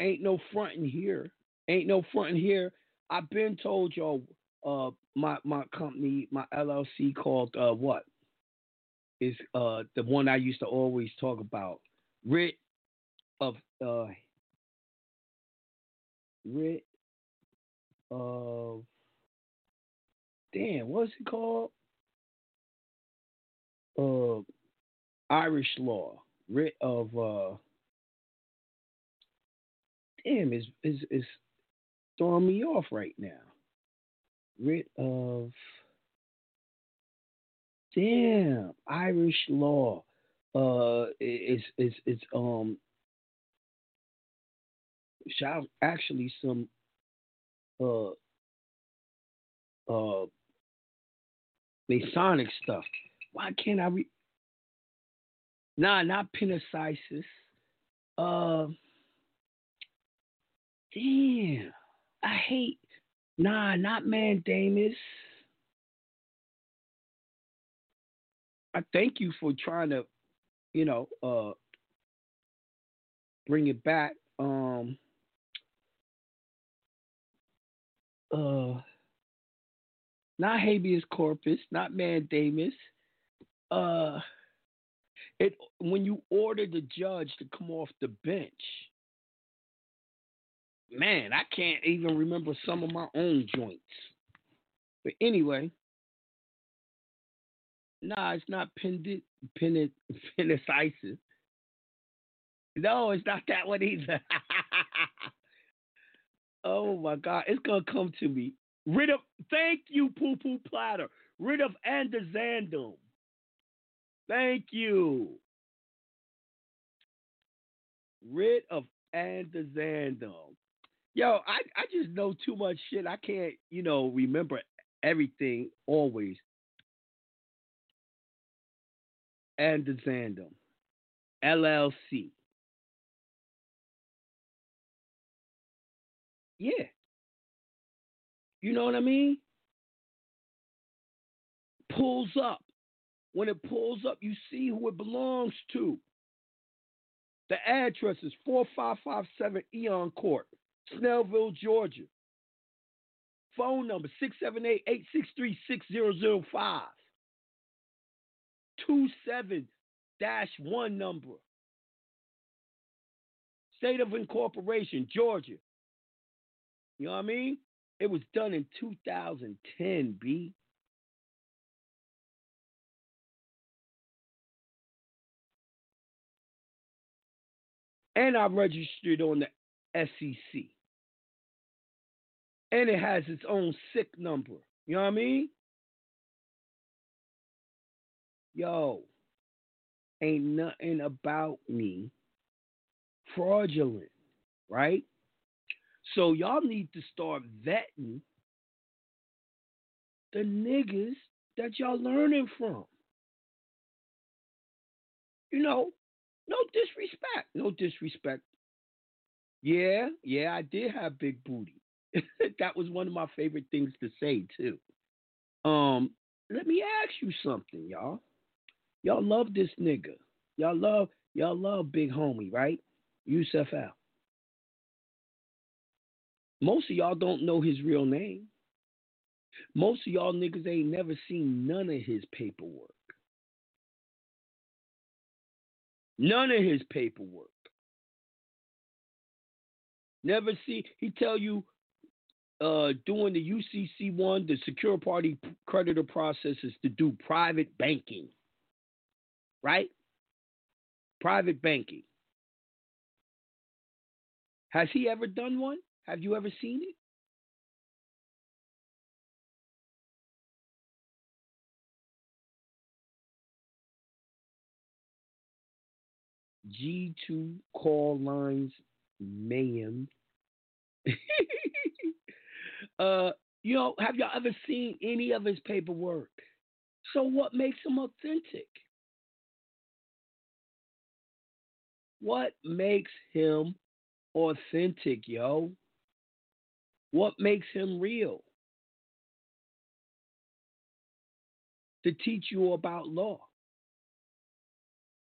Ain't no fronting here. Ain't no fronting here. I've been told y'all my company, my LLC called what? Is the one I used to always talk about. Writ of damn, what's it called? Irish law, writ of damn, is throwing me off right now. Writ of damn, Irish law. It's actually some Masonic stuff. Why can't I read? Nah, not Penicisis. Damn. I hate. Nah, not Mandamus. I thank you for trying to you know, bring it back. Not habeas corpus, not mandamus. It when you order the judge to come off the bench. Man, I can't even remember some of my own joints. But anyway, it's not penitentiary. No, it's not that one either. Oh my God, it's gonna come to me. Rid of, thank you, Poo Poo Platter. Rid of Andersandom. Thank you. Rid of Andersandom. Yo, I just know too much shit. I can't, remember everything always. Andersandom. LLC. Yeah. You know what I mean? Pulls up. When it pulls up, you see who it belongs to. The address is 4557 Eon Court, Snellville, Georgia. Phone number 678-863-6005. 27-1 number. State of incorporation, Georgia. You know what I mean? It was done in 2010, B. And I registered on the SEC. And it has its own SIC number. You know what I mean? Yo, ain't nothing about me fraudulent, right? So y'all need to start vetting the niggas that y'all learning from. No disrespect. No disrespect. Yeah, I did have big booty. That was one of my favorite things to say, too. Let me ask you something, y'all. Y'all love this nigga. Y'all love big homie, right? Yusuf L. Most of y'all don't know his real name. Most of y'all niggas ain't never seen none of his paperwork. Never see. He tell you doing the UCC one, the secure party creditor process is to do private banking. Right? Private banking. Has he ever done one? Have you ever seen it? G2 call lines, ma'am. Have y'all ever seen any of his paperwork? So what makes him authentic? What makes him authentic, yo? What makes him real? To teach you about law.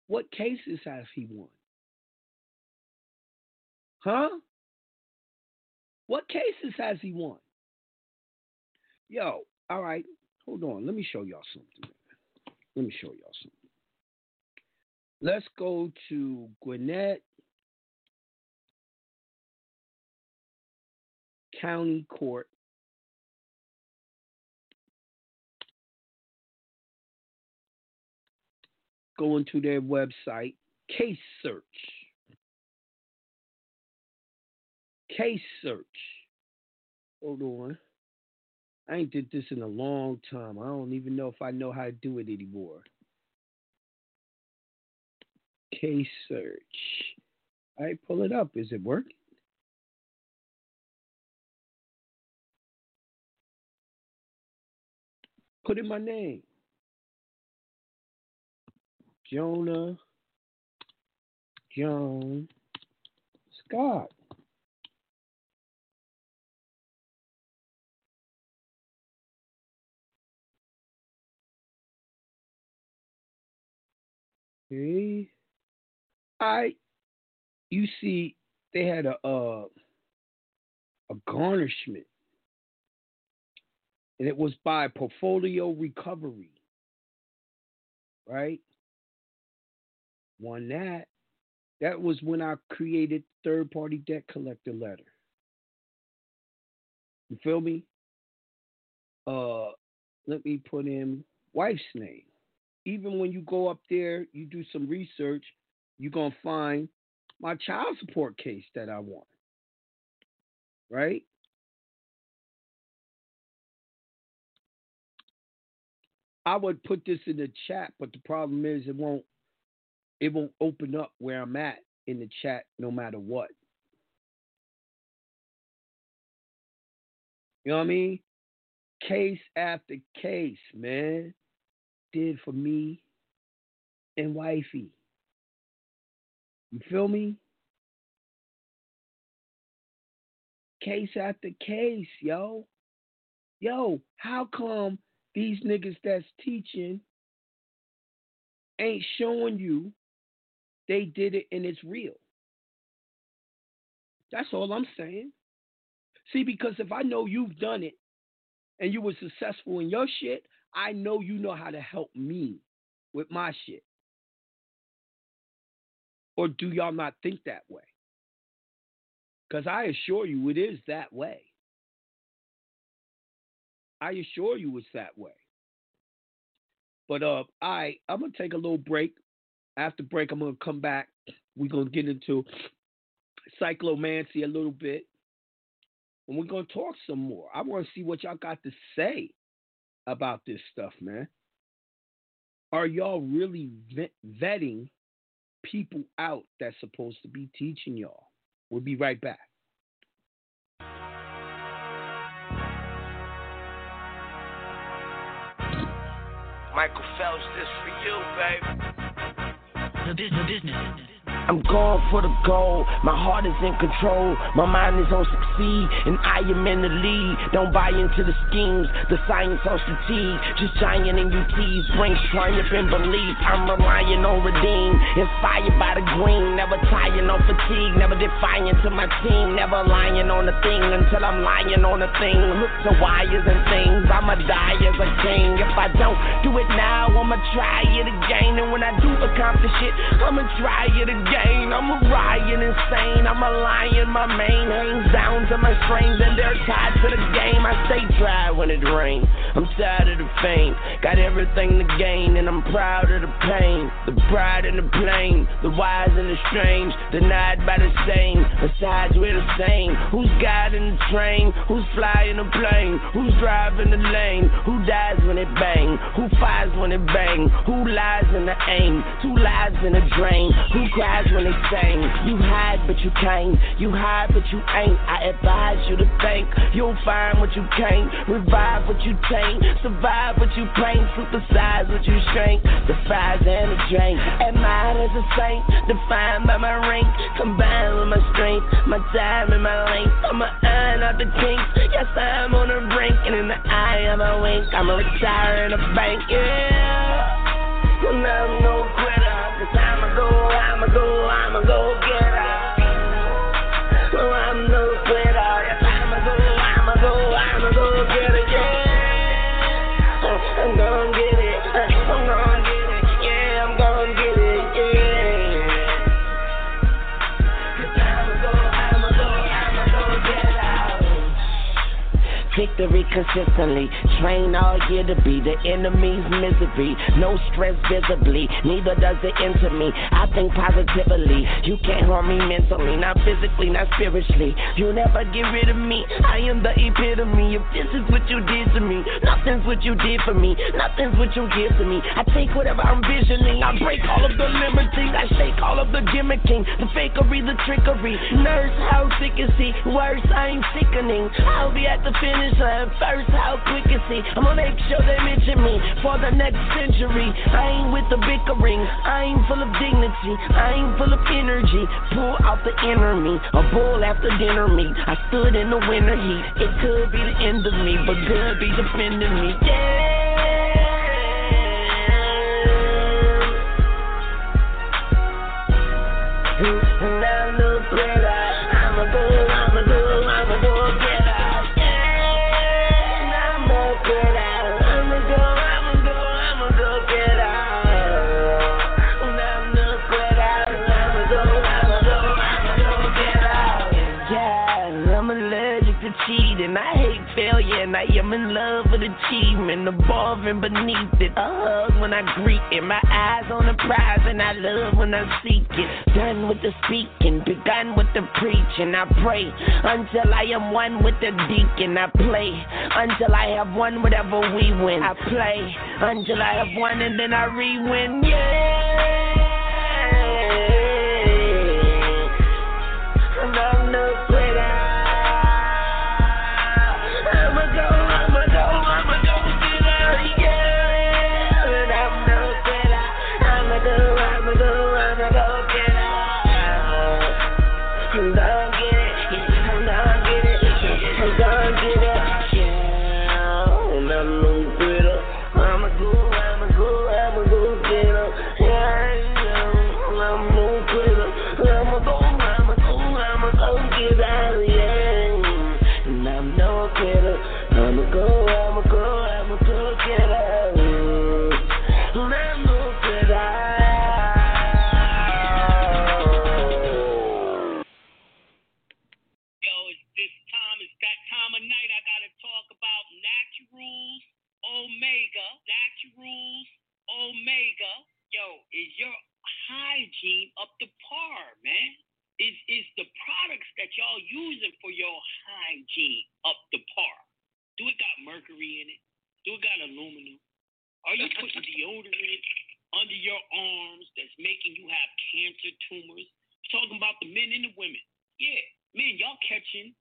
What cases has he won? What cases has he won? Yo, all right. Hold on. Let me show y'all something. Let's go to Gwinnett County Court. Go into their website. Case search. Hold on. I ain't did this in a long time. I don't even know if I know how to do it anymore. Case search. All right, pull it up. Is it working? Put in my name. Jonah John Scott. Okay. You see, they had a garnishment, and it was by Portfolio Recovery, right? Won that. That was when I created third-party debt collector letter. You feel me? Let me put in wife's name. Even when you go up there, you do some research, you're going to find my child support case that I want. Right? I would put this in the chat, but the problem is it won't open up where I'm at in the chat no matter what. You know what I mean? Case after case, man. Did for me and wifey. You feel me? Case after case, yo. Yo, how come these niggas that's teaching ain't showing you they did it and it's real? That's all I'm saying. See, because if I know you've done it and you were successful in your shit, I know you know how to help me with my shit. Or do y'all not think that way? Because I assure you it is that way. I assure you it's that way. But I'm going to take a little break. After break, I'm going to come back. We're going to get into cyclomancy a little bit. And we're going to talk some more. I want to see what y'all got to say about this stuff, man. Are y'all really vetting people out that's supposed to be teaching y'all? We'll be right back. Michael Phelps, this for you, baby. The business. I'm gone for the gold. My heart is in control. My mind is on succeed, and I am in the lead. Don't buy into the schemes, the science on fatigue. Just giant and UTs brings triumph and belief. I'm relying on redeem, inspired by the green. Never tying on fatigue, never defiant to my team. Never lying on a thing until I'm lying on a thing. Look to wires and things. I'ma die as a king. If I don't do it now, I'ma try it again. And when I do accomplish it, I'ma try it again. I'm a riot insane, I'm a lion, my mane hangs down to my strings and they're tied to the game. I stay dry when it rains, I'm tired of the fame, got everything to gain and I'm proud of the pain. The pride and the blame, the wise and the strange, denied by the same, besides we're the same. Who's guiding the train, who's flying the plane, who's driving the lane, who dies when it bang, who fires when it bang, who lies in the aim, two lives in a drain, who cries when they sing. You hide but you can't, you hide but you ain't. I advise you to think, you'll find what you can't. Revive what you taint, survive what you paint. Supersize what you shrink, the size and the drink. Admired as a saint, defined by my rank. Combined with my strength, my time and my length. I'ma iron out the kinks, yes I'm on the brink. And in the eye of a wink, I'ma retire in a bank, yeah. And I'm no quitter, cause I'm a go getter. Well, I'm no quitter. If I'm a go getter, yeah. I'm gonna get it. I'm gonna get it. Yeah, I'm gonna get it. Yeah. Cause I'm a go getter. Victory consistently. Train all year to be the enemy's misery. No stress visibly, neither does it enter me. I think positively. You can't harm me mentally, not physically, not spiritually. You'll never get rid of me. I am the epitome. If this is what you did to me, nothing's what you did for me. Nothing's what you give to me. I take whatever I'm visioning. I break all of the liberties. I shake all of the gimmicking, the fakery, the trickery. Nurse, how sick is he? Worse, I ain't sickening. I'll be at the finish line first. How quick is he? I'ma make sure they mention me for the next century. I ain't with the bickering, I ain't full of dignity, I ain't full of energy. Pull out the inner me, a bull after dinner meat. I stood in the winter heat, it could be the end of me, but God be defending me, yeah. failure, and I am in love with achievement, above and beneath it. A hug when I greet it, my eyes on the prize, and I love when I seek it. Done with the speaking, begun with the preaching. I pray until I am one with the deacon. I play until I have won whatever we win. I play until I have won, and then I re-win. Yeah. Is your hygiene up to par, man? Is the products that y'all using for your hygiene up to par? Do it got mercury in it? Do it got aluminum? Are you putting deodorant under your arms that's making you have cancer tumors? I'm talking about the men and the women. Yeah, men, y'all catching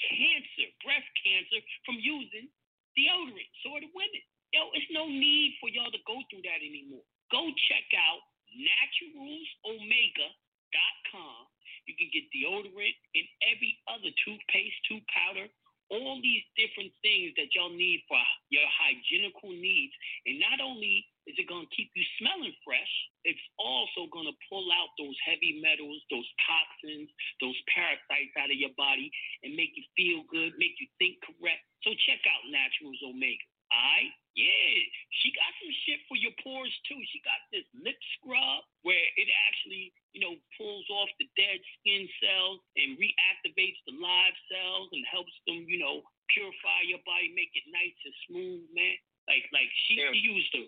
cancer, breast cancer from using deodorant. So are the women. Yo, it's no need for y'all to go through that anymore. Go check out naturalsomega.com. You can get deodorant and every other toothpaste, tooth powder, all these different things that y'all need for your hygienical needs. And not only is it going to keep you smelling fresh, it's also going to pull out those heavy metals, those toxins, those parasites out of your body and make you feel good, make you think correct. So check out Naturals Omega. Alright? Yeah. She got some shit for your pores too. She got this lip scrub where it actually, pulls off the dead skin cells and reactivates the live cells and helps them, purify your body, make it nice and smooth, man. Like she used the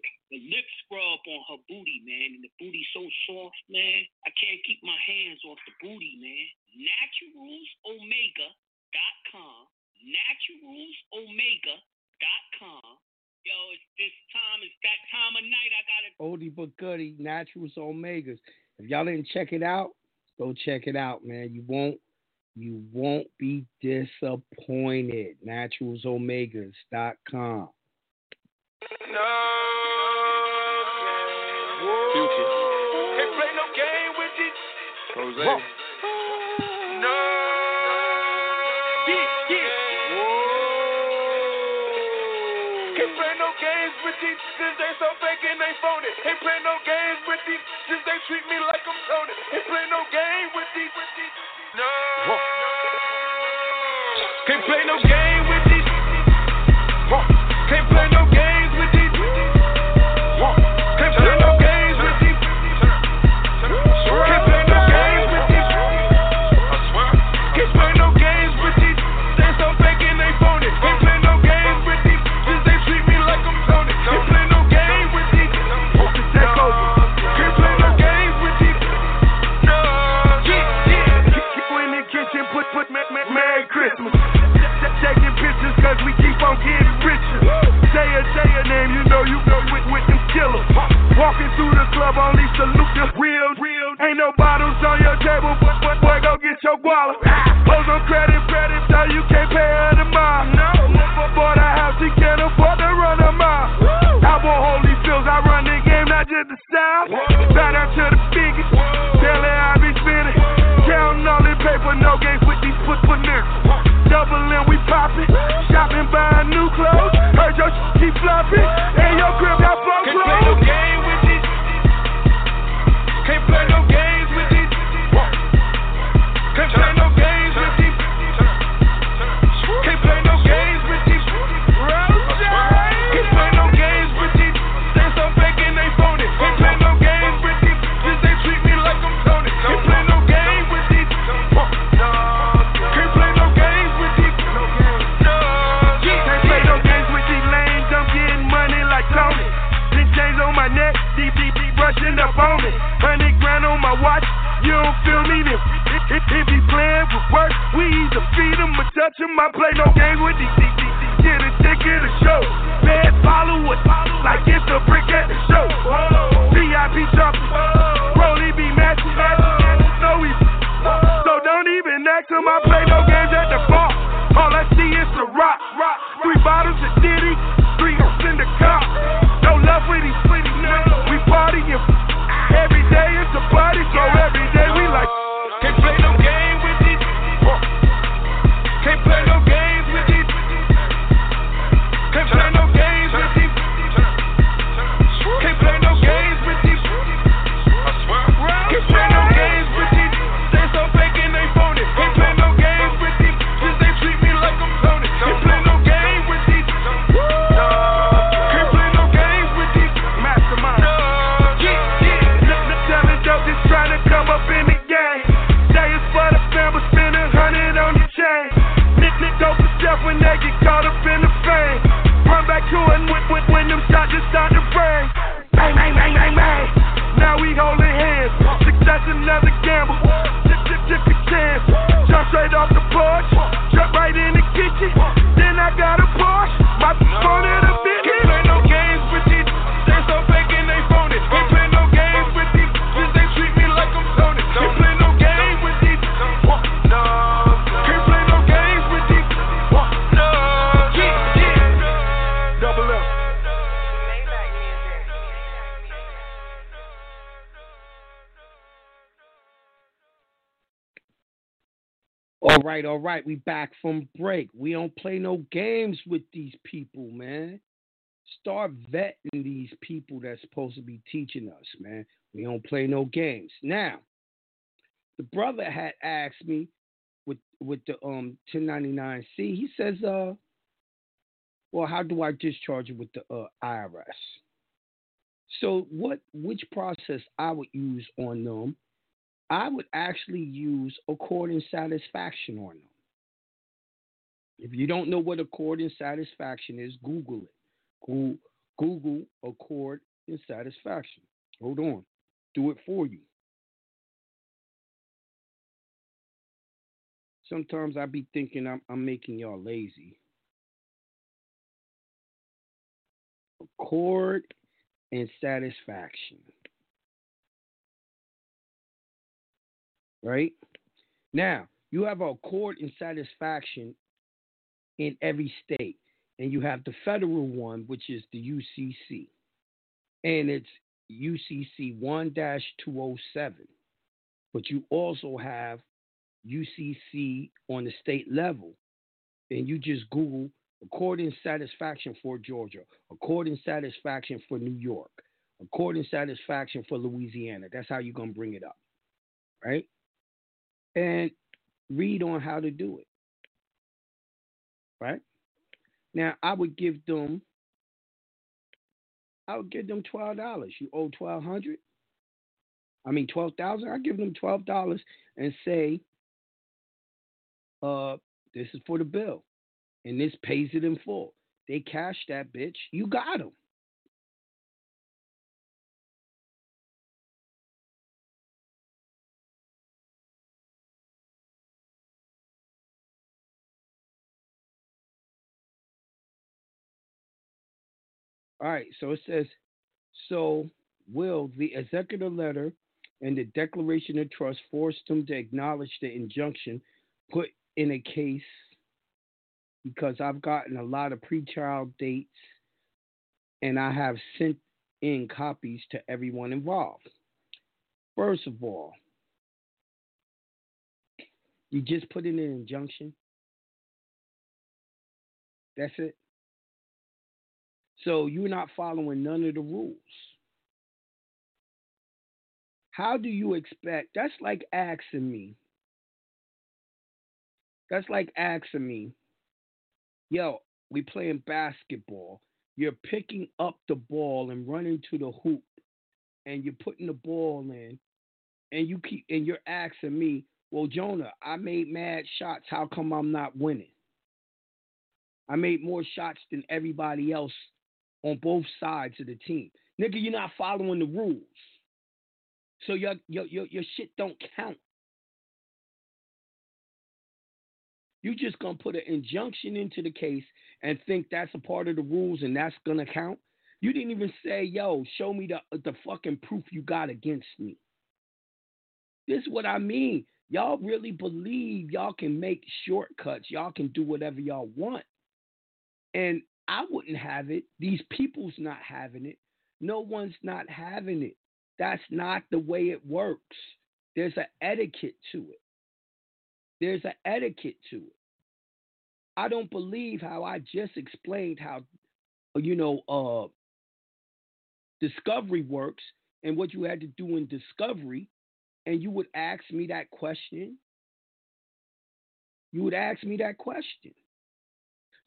lip scrub on her booty, man, and the booty so soft, man. I can't keep my hands off the booty, man. Naturalsomega.com. Naturalsomega.com. Yo, it's that time of night. I got it. Oldie but goodie, Naturals Omegas. If y'all didn't check it out, go check it out, man. You won't be disappointed. Naturalsomegas.com. No. Future. Can't play no game with it. Jose. Whoa. No. Yeah. Can't play no games with these, since they so fake and they phony. Can't play no games with these, since they treat me like I'm Tony. Can't play no game with these, no. Can't play no game with these. Can't play no games with these. Can't play no games with these. Can't play no games with these. I swear. Can't play no games with these, they so fake and they phony. Can't play no games with these. Treat me like I'm Tony. Can't play no game with these. Can't play no games with these. No. You in the kitchen, put Merry Christmas. Taking pictures cause we keep on getting richer. Say a name, you know with them killers. Walking through the club, only salute the real. Ain't no bottles on your table, but boy, go get your wallet. Pose on credit, so you can't pay her tomorrow. No, bought a house, she can't afford to run a mile. I want holy fields, I run the game, not just the style. Bow down to the biggest, tell her I be spinning. Counting all this paper, no games with these put niggas. Double and we poppin', shopping, buying new clothes. Heard your keep flopping, and your crib got flow clothes. Can't play no game with these. Can't play no games with these. Can't play no games with these. Can't play no games with these. Can't play no games with these. They so fake and they phony. Can't play no games with these. Since they treat me like I'm Tony. Can't play no game with these. No. Can't play no games with these. No. touch him, I play no games with DCC. Get a ticket to show. Bad followers, like it's a brick at the show. VIP jumping, Broly be matching. No, he, so don't even ask him, I play no games at the bar. All I see is the rock. 3 bottles of Diddy, 3 hoes in the car. No love with these sweeties, we partyin'. Every day is a party, so every day we like. Can't play no game with these. Can't play no games with these. Can't play no games with these. Can't play no games with these. I swear. Can't play no games with these. They so fake and they phony. Can't play no games with these. Since they treat me like I'm phony. Can't play no game with these. Can't play no games with these. Mastermind. Seven dope is trying to come up in the game. Day is for the family, spend $100 on the chain. Nick dope is deaf when they get caught up in the fame. Run back to it when them shots just start to rain. Bang, bang, bang, bang, bang. Now we holding hands. Success another gamble. Dip the cans. Jump straight off the porch. Jump right in the kitchen. Then I got a Porsche. My phone in a bitch. Can't play no games with these. They so fake and they phony. Can't play no games with these. Since they treat me like I'm Tony. Can't play no games with these. Can't play no games with these. No. Double up. All right. We back from break. We don't play no games with these people, man. Start vetting these people that's supposed to be teaching us, man. We don't play no games. Now, the brother had asked me with the 1099-C. He says, well, how do I discharge it with the IRS? So which process I would use on them? I would actually use accord and satisfaction on them. If you don't know what accord and satisfaction is, Google it. Google accord and satisfaction. Hold on. Do it for you. Sometimes I be thinking I'm making y'all lazy. Accord and satisfaction. Right? Now, you have accord and satisfaction in every state. And you have the federal one, which is the UCC. And it's UCC 1-207. But you also have UCC on the state level. And you just Google accord and satisfaction for Georgia, accord and satisfaction for New York, accord and satisfaction for Louisiana. That's how you're going to bring it up. Right? And read on how to do it. Right? Now, I would give them $12. You owe $12,000. I give them $12 and say, this is for the bill. And this pays it in full. They cash that bitch. You got them. All right, so it says, so will the executive letter and the declaration of trust force them to acknowledge the injunction put in a case? Because I've gotten a lot of pretrial dates and I have sent in copies to everyone involved. First of all, you just put in an injunction. That's it. So you're not following none of the rules. How do you expect? That's like asking me, yo, we playing basketball. You're picking up the ball and running to the hoop and you're putting the ball in and you're asking me, well, Jonah, I made mad shots. How come I'm not winning? I made more shots than everybody else on both sides of the team. Nigga, you're not following the rules. So your shit don't count. You're just going to put an injunction into the case and think that's a part of the rules and that's going to count. You didn't even say, yo, show me the fucking proof you got against me. This is what I mean. Y'all really believe y'all can make shortcuts. Y'all can do whatever y'all want. And I wouldn't have it. These people's not having it. No one's not having it. That's not the way it works. There's an etiquette to it. There's an etiquette to it. I don't believe how I just explained how, discovery works and what you had to do in discovery, and you would ask me that question.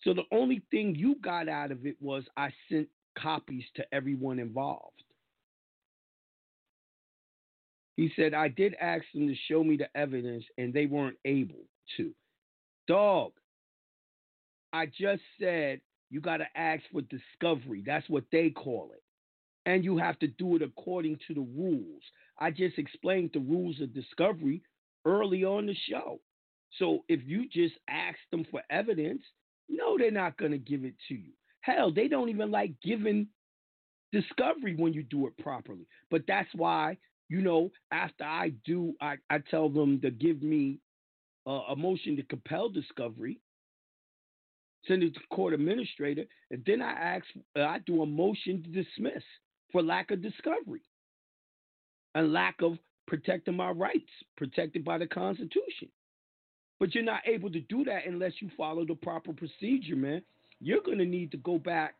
So the only thing you got out of it was I sent copies to everyone involved. He said, I did ask them to show me the evidence, and they weren't able to. Dog, I just said you got to ask for discovery. That's what they call it. And you have to do it according to the rules. I just explained the rules of discovery early on the show. So if you just ask them for evidence, no, they're not going to give it to you. Hell, they don't even like giving discovery when you do it properly. But that's why... after I do, I tell them to give me a motion to compel discovery, send it to court administrator, and then I do a motion to dismiss for lack of discovery and lack of protecting my rights, protected by the Constitution. But you're not able to do that unless you follow the proper procedure, man. You're going to need to go back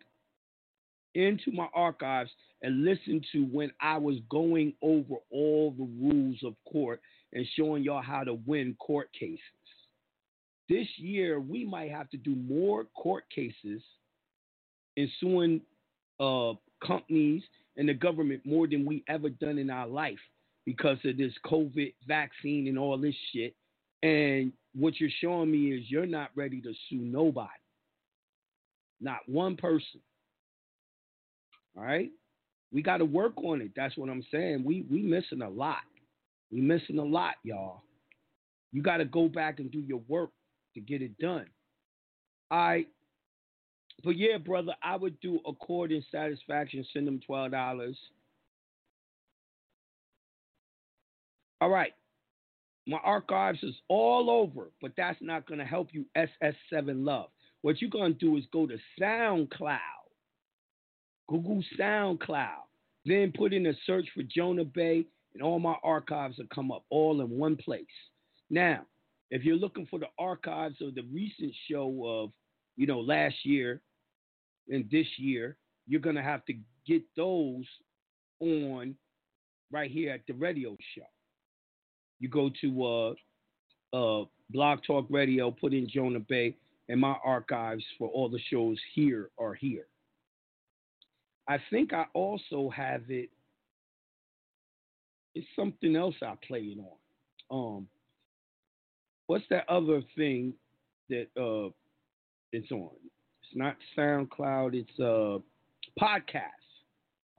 into my archives and listen to when I was going over all the rules of court and showing y'all how to win court cases. This year, we might have to do more court cases and suing companies and the government more than we ever done in our life because of this COVID vaccine and all this shit. And what you're showing me is you're not ready to sue nobody. Not one person. All right? We got to work on it. That's what I'm saying. We missing a lot. We missing a lot, y'all. You got to go back and do your work to get it done. All right. But yeah, brother, I would do accord and satisfaction. Send them $12. All right. My archives is all over, but that's not going to help you, SS7 Love. What you're going to do is go to SoundCloud. Google SoundCloud, then put in a search for Jonah Bey, and all my archives will come up all in one place. Now, if you're looking for the archives of the recent show of, last year and this year, you're going to have to get those on right here at the radio show. You go to Blog Talk Radio, put in Jonah Bey, and my archives for all the shows here are here. I think I also have it. It's something else I play it on. What's that other thing that it's on? It's not SoundCloud. It's podcasts.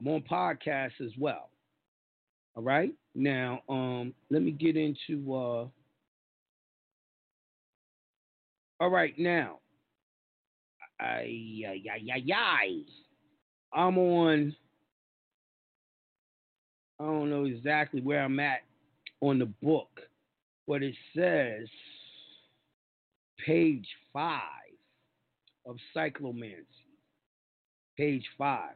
I'm on podcasts as well. All right. Now, let me get into. All right. Now. I'm on, I don't know exactly where I'm at on the book, but it says page 5 of Cyclomancy, page 5.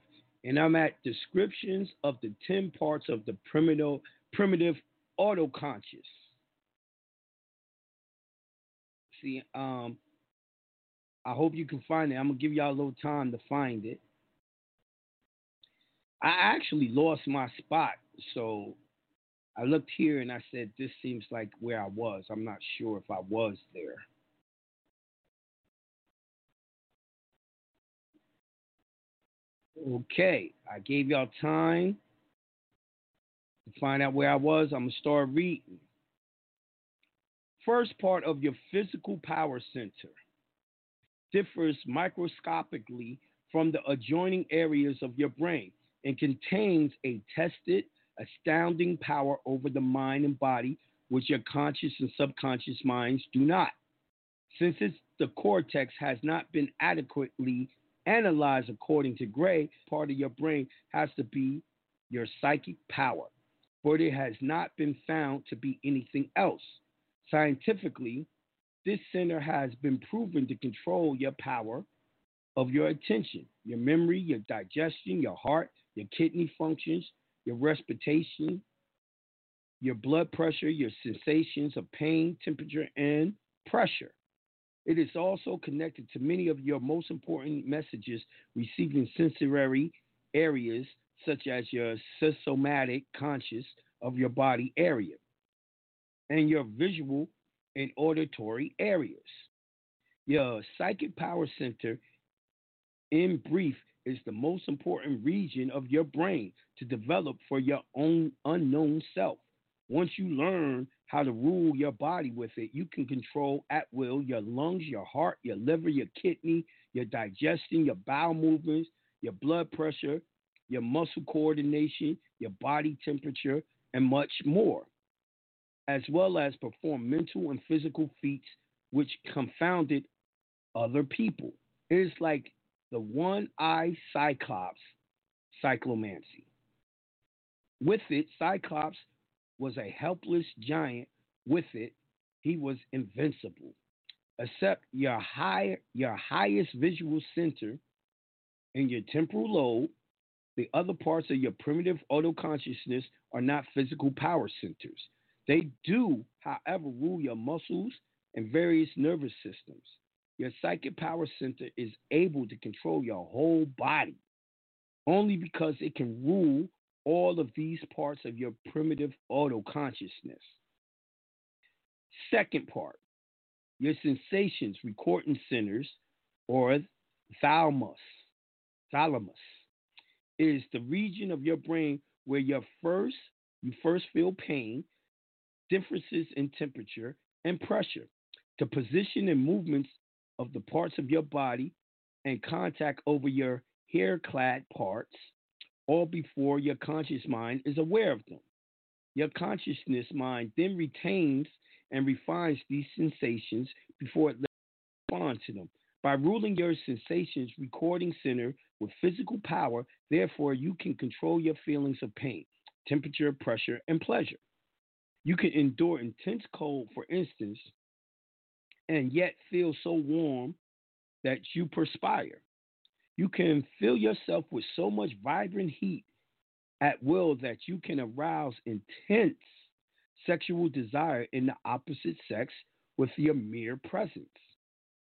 And I'm at descriptions of the 10 parts of the primitive autoconscious. See, I hope you can find it. I'm going to give y'all a little time to find it. I actually lost my spot, so I looked here and I said, this seems like where I was. I'm not sure if I was there. Okay, I gave y'all time to find out where I was. I'm going to start reading. First part of your physical power center differs microscopically from the adjoining areas of your brain, and contains a tested, astounding power over the mind and body, which your conscious and subconscious minds do not. Since the cortex has not been adequately analyzed according to Gray, part of your brain has to be your psychic power, but it has not been found to be anything else. Scientifically, this center has been proven to control your power of your attention, your memory, your digestion, your heart, your kidney functions, your respiration, your blood pressure, your sensations of pain, temperature, and pressure. It is also connected to many of your most important messages received in sensory areas, such as your somatic conscious of your body area and your visual and auditory areas. Your psychic power center, in brief, is the most important region of your brain to develop for your own unknown self. Once you learn how to rule your body with it, you can control at will your lungs, your heart, your liver, your kidney, your digestion, your bowel movements, your blood pressure, your muscle coordination, your body temperature, and much more, as well as perform mental and physical feats which confounded other people. It is like the one-eyed Cyclops, Cyclomancy. With it, Cyclops was a helpless giant. With it, he was invincible. Except your highest visual center and your temporal lobe, the other parts of your primitive auto-consciousness are not physical power centers. They do, however, rule your muscles and various nervous systems. Your psychic power center is able to control your whole body only because it can rule all of these parts of your primitive auto-consciousness. Second part, your sensations recording centers, or thalamus. It is the region of your brain where you first feel pain, differences in temperature and pressure, the position and movements of the parts of your body, and contact over your hair-clad parts, all before your conscious mind is aware of them. Your consciousness mind then retains and refines these sensations before it responds to them. By ruling your sensations recording center with physical power, therefore, you can control your feelings of pain, temperature, pressure, and pleasure. You can endure intense cold, for instance, and yet feel so warm that you perspire. You can fill yourself with so much vibrant heat at will that you can arouse intense sexual desire in the opposite sex with your mere presence.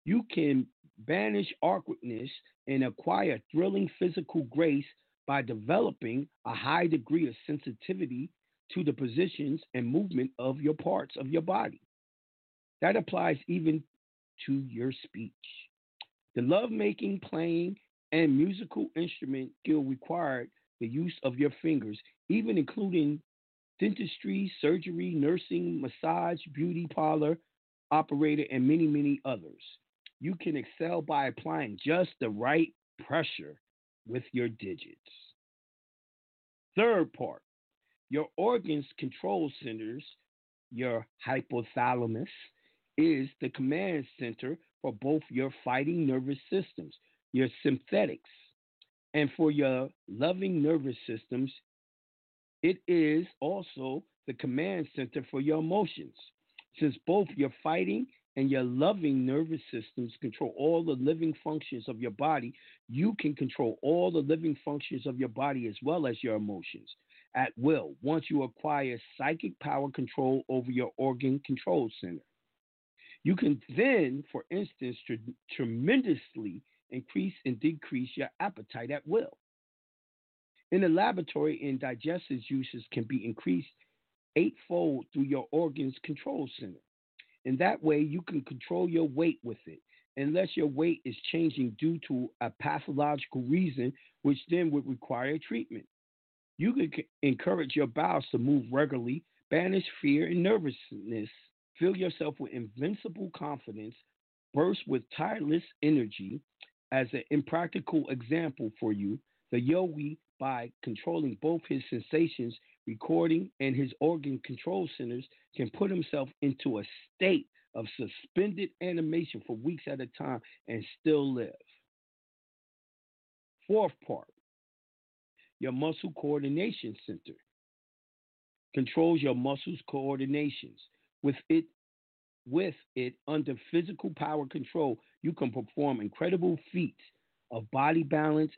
You can banish awkwardness and acquire thrilling physical grace by developing a high degree of sensitivity to the positions and movement of your parts of your body. That applies even to your speech. The lovemaking, playing, and musical instrument skill required the use of your fingers, even including dentistry, surgery, nursing, massage, beauty parlor, operator, and many, many others. You can excel by applying just the right pressure with your digits. Third part, your organs control centers, your hypothalamus, is the command center for both your fighting nervous systems, your sympathetics, and for your loving nervous systems. It is also the command center for your emotions. Since both your fighting and your loving nervous systems control all the living functions of your body, you can control all the living functions of your body as well as your emotions at will once you acquire psychic power control over your organ control center. You can then, for instance, tremendously increase and decrease your appetite at will. In the laboratory, indigestive juices can be increased 8-fold through your organs control center. In that way, you can control your weight with it, unless your weight is changing due to a pathological reason, which then would require treatment. You can encourage your bowels to move regularly, banish fear and nervousness, fill yourself with invincible confidence, burst with tireless energy. As an impractical example for you, the yogi, by controlling both his sensations recording and his organ control centers, can put himself into a state of suspended animation for weeks at a time and still live. Fourth part, your muscle coordination center controls your muscles' coordinations. With it under physical power control, you can perform incredible feats of body balance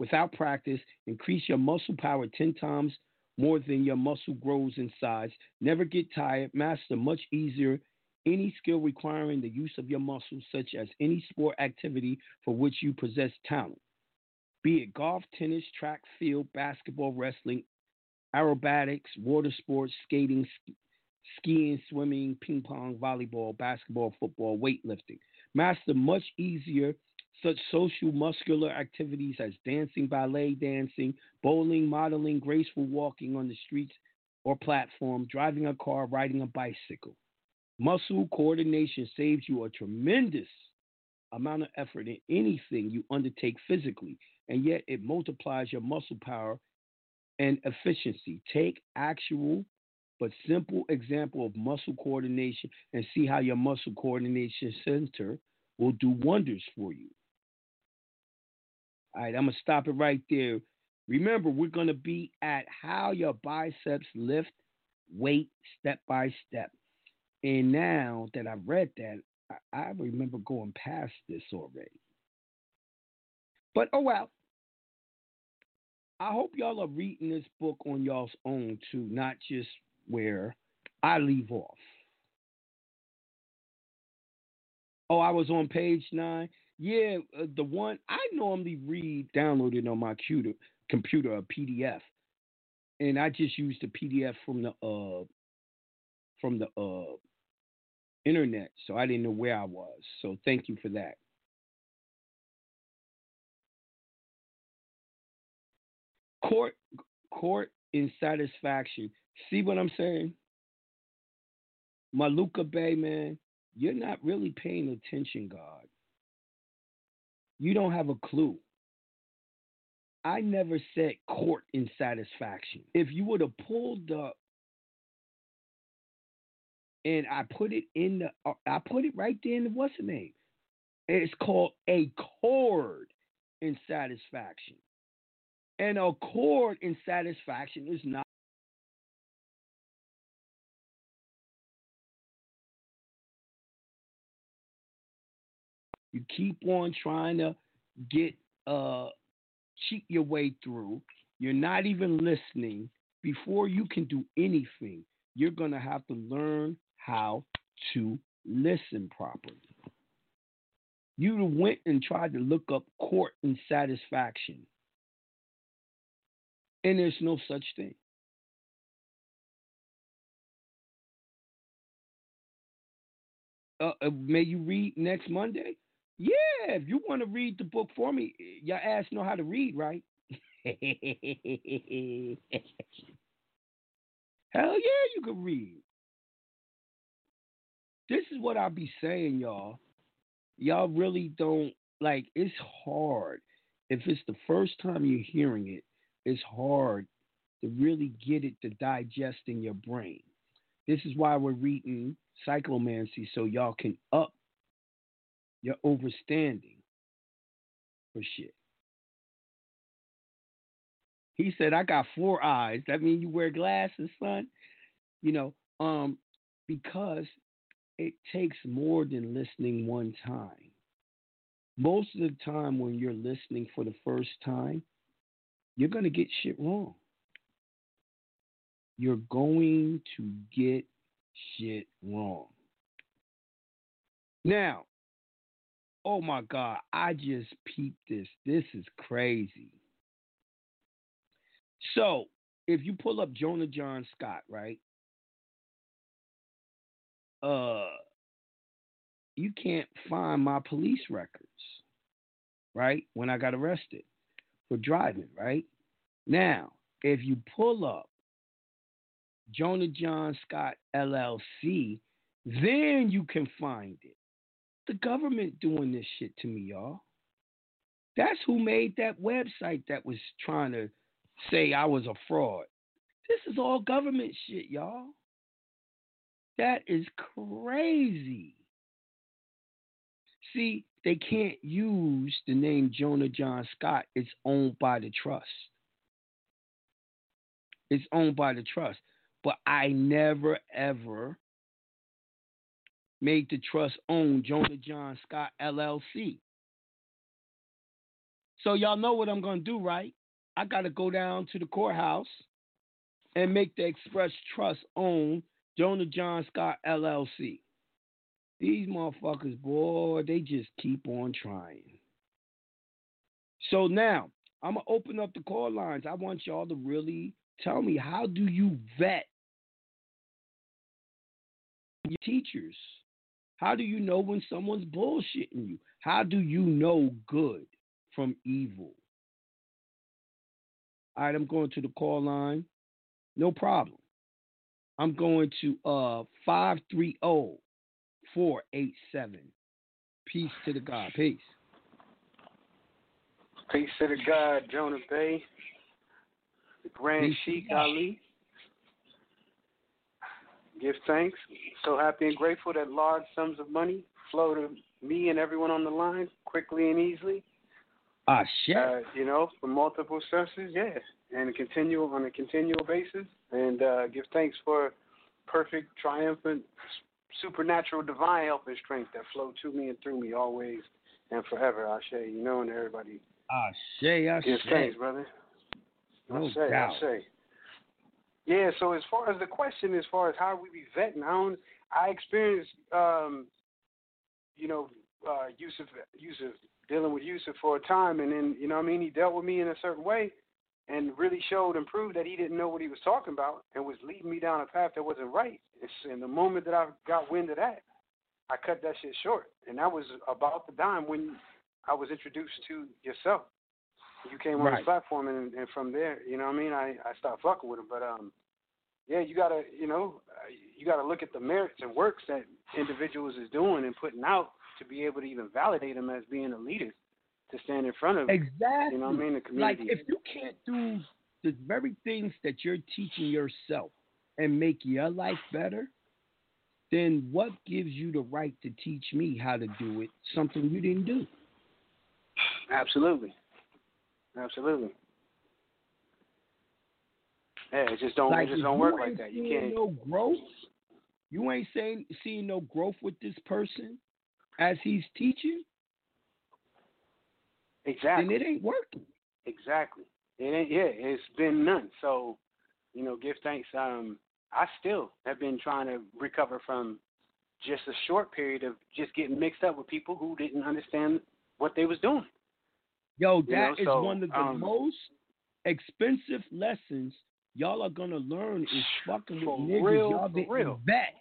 without practice, increase your muscle power 10 times more than your muscle grows in size, never get tired, master much easier any skill requiring the use of your muscles, such as any sport activity for which you possess talent, be it golf, tennis, track, field, basketball, wrestling, aerobatics, water sports, skating, skiing, swimming, ping pong, volleyball, basketball, football, weightlifting. Master much easier such social muscular activities as dancing, ballet dancing, bowling, modeling, graceful walking on the streets or platform, driving a car, riding a bicycle. Muscle coordination saves you a tremendous amount of effort in anything you undertake physically, and yet it multiplies your muscle power and efficiency. Take actual but simple example of muscle coordination and see how your muscle coordination center will do wonders for you. All right, I'm going to stop it right there. Remember, we're going to be at how your biceps lift weight step by step. And now that I've read that, I remember going past this already. But oh well. I hope y'all are reading this book on y'all's own too, not just where I leave off. Oh, I was on page 9. Yeah, the one I normally read downloaded on my computer, a PDF, and I just used the PDF from the internet, so I didn't know where I was. So thank you for that. Court in satisfaction. See what I'm saying? Maluka Bay, man, you're not really paying attention, God. You don't have a clue. I never said court in satisfaction. If you would have pulled up and I put it right there in the what's the name? It's called a chord in satisfaction. And a chord in satisfaction is not you keep on trying to get cheat your way through. You're not even listening. Before you can do anything, you're going to have to learn how to listen properly. You went and tried to look up court and satisfaction, and there's no such thing. May you read next Monday? Yeah, if you want to read the book for me, your ass know how to read, right? Hell yeah, you can read. This is what I be saying, y'all. Y'all really don't, like, it's hard. If it's the first time you're hearing it, it's hard to really get it to digest in your brain. This is why we're reading Cyclomancy, so y'all can up your overstanding for shit. He said, I got 4 eyes. That mean you wear glasses, son? You know, because it takes more than listening one time. Most of the time when you're listening for the first time, you're going to get shit wrong. You're going to get shit wrong. Now, oh my God, I just peeped this. This is crazy. So, if you pull up Jonah John Scott, right? You can't find my police records, right? When I got arrested for driving, right? Now, if you pull up Jonah John Scott LLC, then you can find it. The government doing this shit to me, y'all. That's who made that website that was trying to say I was a fraud. This is all government shit, y'all. That is crazy. See, they can't use the name Jonah John Scott. It's owned by the trust. It's owned by the trust. But I never, ever made the trust own Jonah John Scott LLC. So y'all know what I'm going to do, right? I got to go down to the courthouse and make the express trust own Jonah John Scott LLC. These motherfuckers, boy, they just keep on trying. So now, I'm going to open up the call lines. I want y'all to really tell me, how do you vet your teachers? How do you know when someone's bullshitting you? How do you know good from evil? All right, I'm going to the call line. No problem. I'm going to 530-487. Peace to the God. Peace. Peace to the God, Jonah Bey, the Grand Sheikh Ali. Give thanks. So happy and grateful that large sums of money flow to me and everyone on the line quickly and easily. You know, from multiple sources, yes. And continue on a continual basis. And give thanks for perfect, triumphant, supernatural, divine help and strength that flow to me and through me always and forever. Ashe, you know, and everybody. Ashe. Give thanks, brother. No doubt. Yeah, so as far as the question, as far as how we be vetting, I experienced, Yusuf, dealing with Yusuf for a time, and then, you know what I mean, he dealt with me in a certain way and really showed and proved that he didn't know what he was talking about and was leading me down a path that wasn't right. And the moment that I got wind of that, I cut that shit short. And that was about the time when I was introduced to yourself. You came on the platform, and from there, you know what I mean, I stopped fucking with him. But, yeah, you got to look at the merits and works that individuals is doing and putting out to be able to even validate them as being a leader to stand in front of. Exactly. You know what I mean? The community. Like, if you can't do the very things that you're teaching yourself and make your life better, then what gives you the right to teach me how to do it, something you didn't do? Absolutely. Yeah, it just don't work like that. You can't. No growth. You ain't seeing no growth with this person as he's teaching. Exactly. And it ain't working. Exactly. It's been none. So, you know, give thanks. I still have been trying to recover from just a short period of just getting mixed up with people who didn't understand what they was doing. Yo, is one of the most expensive lessons y'all are going to learn is fucking with niggas y'all didn't vet.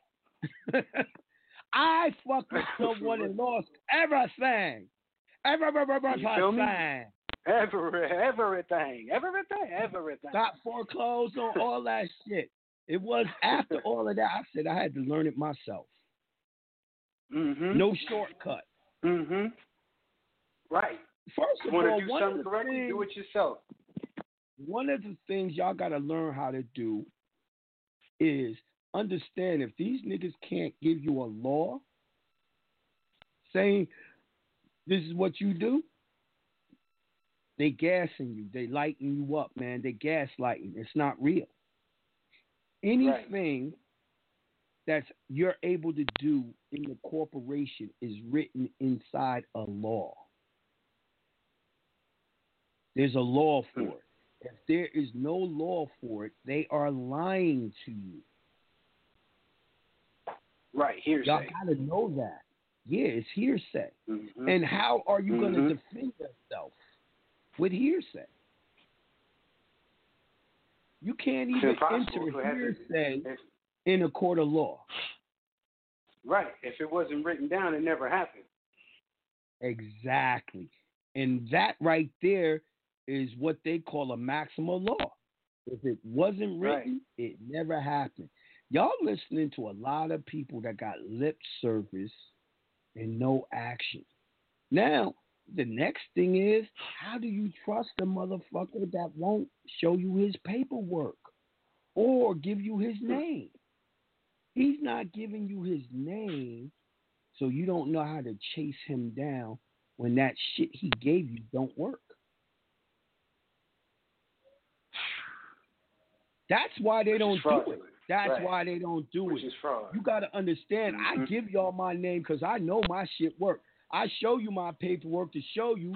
I fucked with someone and lost everything. Everything. Got foreclosed on all that shit. It was after all of that, I said I had to learn it myself. Mm-hmm. No shortcut. Mm-hmm. Right. First of all, do it yourself. One of the things y'all got to learn how to do is understand if these niggas can't give you a law saying this is what you do, they gassing you. They lighting you up, man. They gaslighting. It's not real. Anything that you're able to do in the corporation is written inside a law. There's a law for it. If there is no law for it, they are lying to you. Right, hearsay. Y'all gotta know that. Yeah, it's hearsay. Mm-hmm. And how are you gonna defend yourself with hearsay? You can't even enter hearsay in a court of law. Right. If it wasn't written down, it never happened. Exactly. And that right there is what they call a maximal law. If it wasn't written, it never happened. Y'all listening to a lot of people that got lip service and no action. Now, the next thing is, how do you trust a motherfucker that won't show you his paperwork or give you his name? He's not giving you his name, so you don't know how to chase him down when that shit he gave you don't work. That's why they don't do it. That's right. Why they don't do it. You got to understand, I give y'all my name because I know my shit work. I show you my paperwork to show you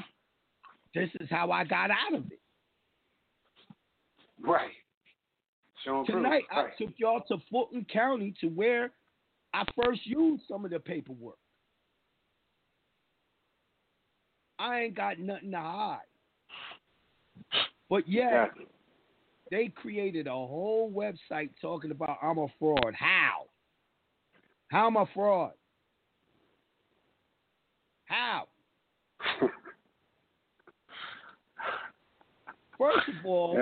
this is how I got out of it. Right. Tonight, right. I took y'all to Fulton County to where I first used some of the paperwork. I ain't got nothing to hide. But yeah, exactly. They created a whole website talking about I'm a fraud. How? How am I a fraud? How? First of all,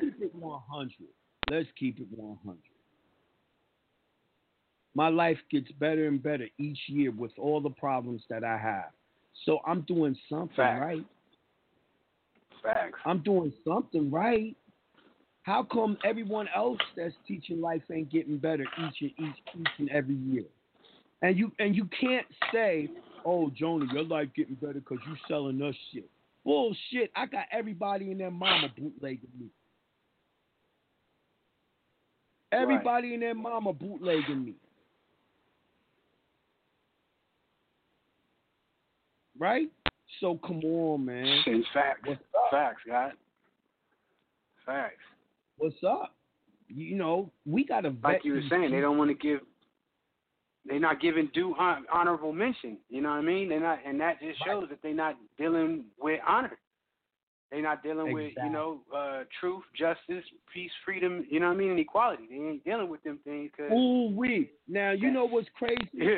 keep it 100. Let's keep it 100. My life gets better and better each year with all the problems that I have. So I'm doing something right. Facts. I'm doing something right. How come everyone else that's teaching life ain't getting better each and every year? And you can't say, oh, Jonah, your life getting better because you selling us shit. Bullshit. I got everybody and their mama bootlegging me. Everybody and their mama bootlegging me. Right? So come on, man. It's facts. Facts, guys. Facts. What's up? You know, we got to vet. Like you were saying, they don't want to give. They're not giving due honorable mention. You know what I mean? They're not, and that just shows that they're not dealing with honor. They're not dealing with, you know, truth, justice, peace, freedom, you know what I mean, and equality. They ain't dealing with them things. Ooh, we. Now, you know what's crazy? Yeah.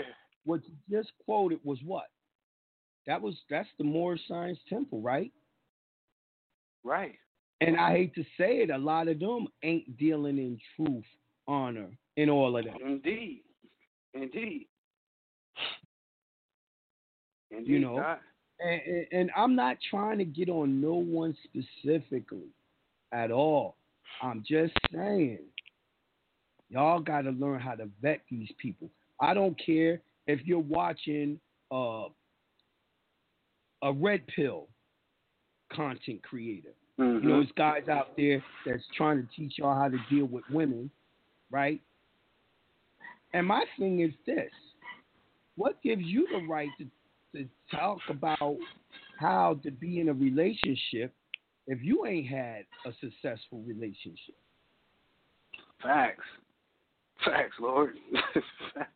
What you just quoted was what? That's the Moore Science Temple, right? Right. And I hate to say it, a lot of them ain't dealing in truth, honor, and all of that. Indeed. You know, and I'm not trying to get on no one specifically at all. I'm just saying, y'all got to learn how to vet these people. I don't care if you're watching a red pill content creator. Mm-hmm. You know, there's guys out there that's trying to teach y'all how to deal with women, right? And my thing is this, what gives you the right to talk about how to be in a relationship if you ain't had a successful relationship? Facts. Facts, Lord. Facts.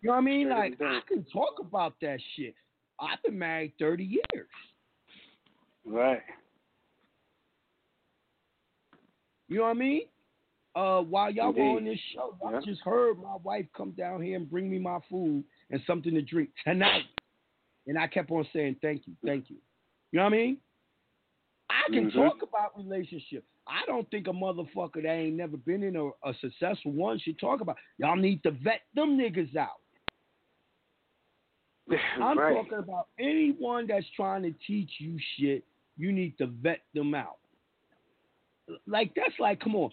You know what I mean? Like, I can talk about that shit. I've been married 30 years. Right. You know what I mean? While y'all were on this show, I just heard my wife come down here and bring me my food and something to drink tonight. And I kept on saying, thank you. You know what I mean? I can talk about relationships. I don't think a motherfucker that ain't never been in a successful one should talk about. Y'all need to vet them niggas out. I'm talking about anyone that's trying to teach you shit, you need to vet them out. Like, that's like, come on.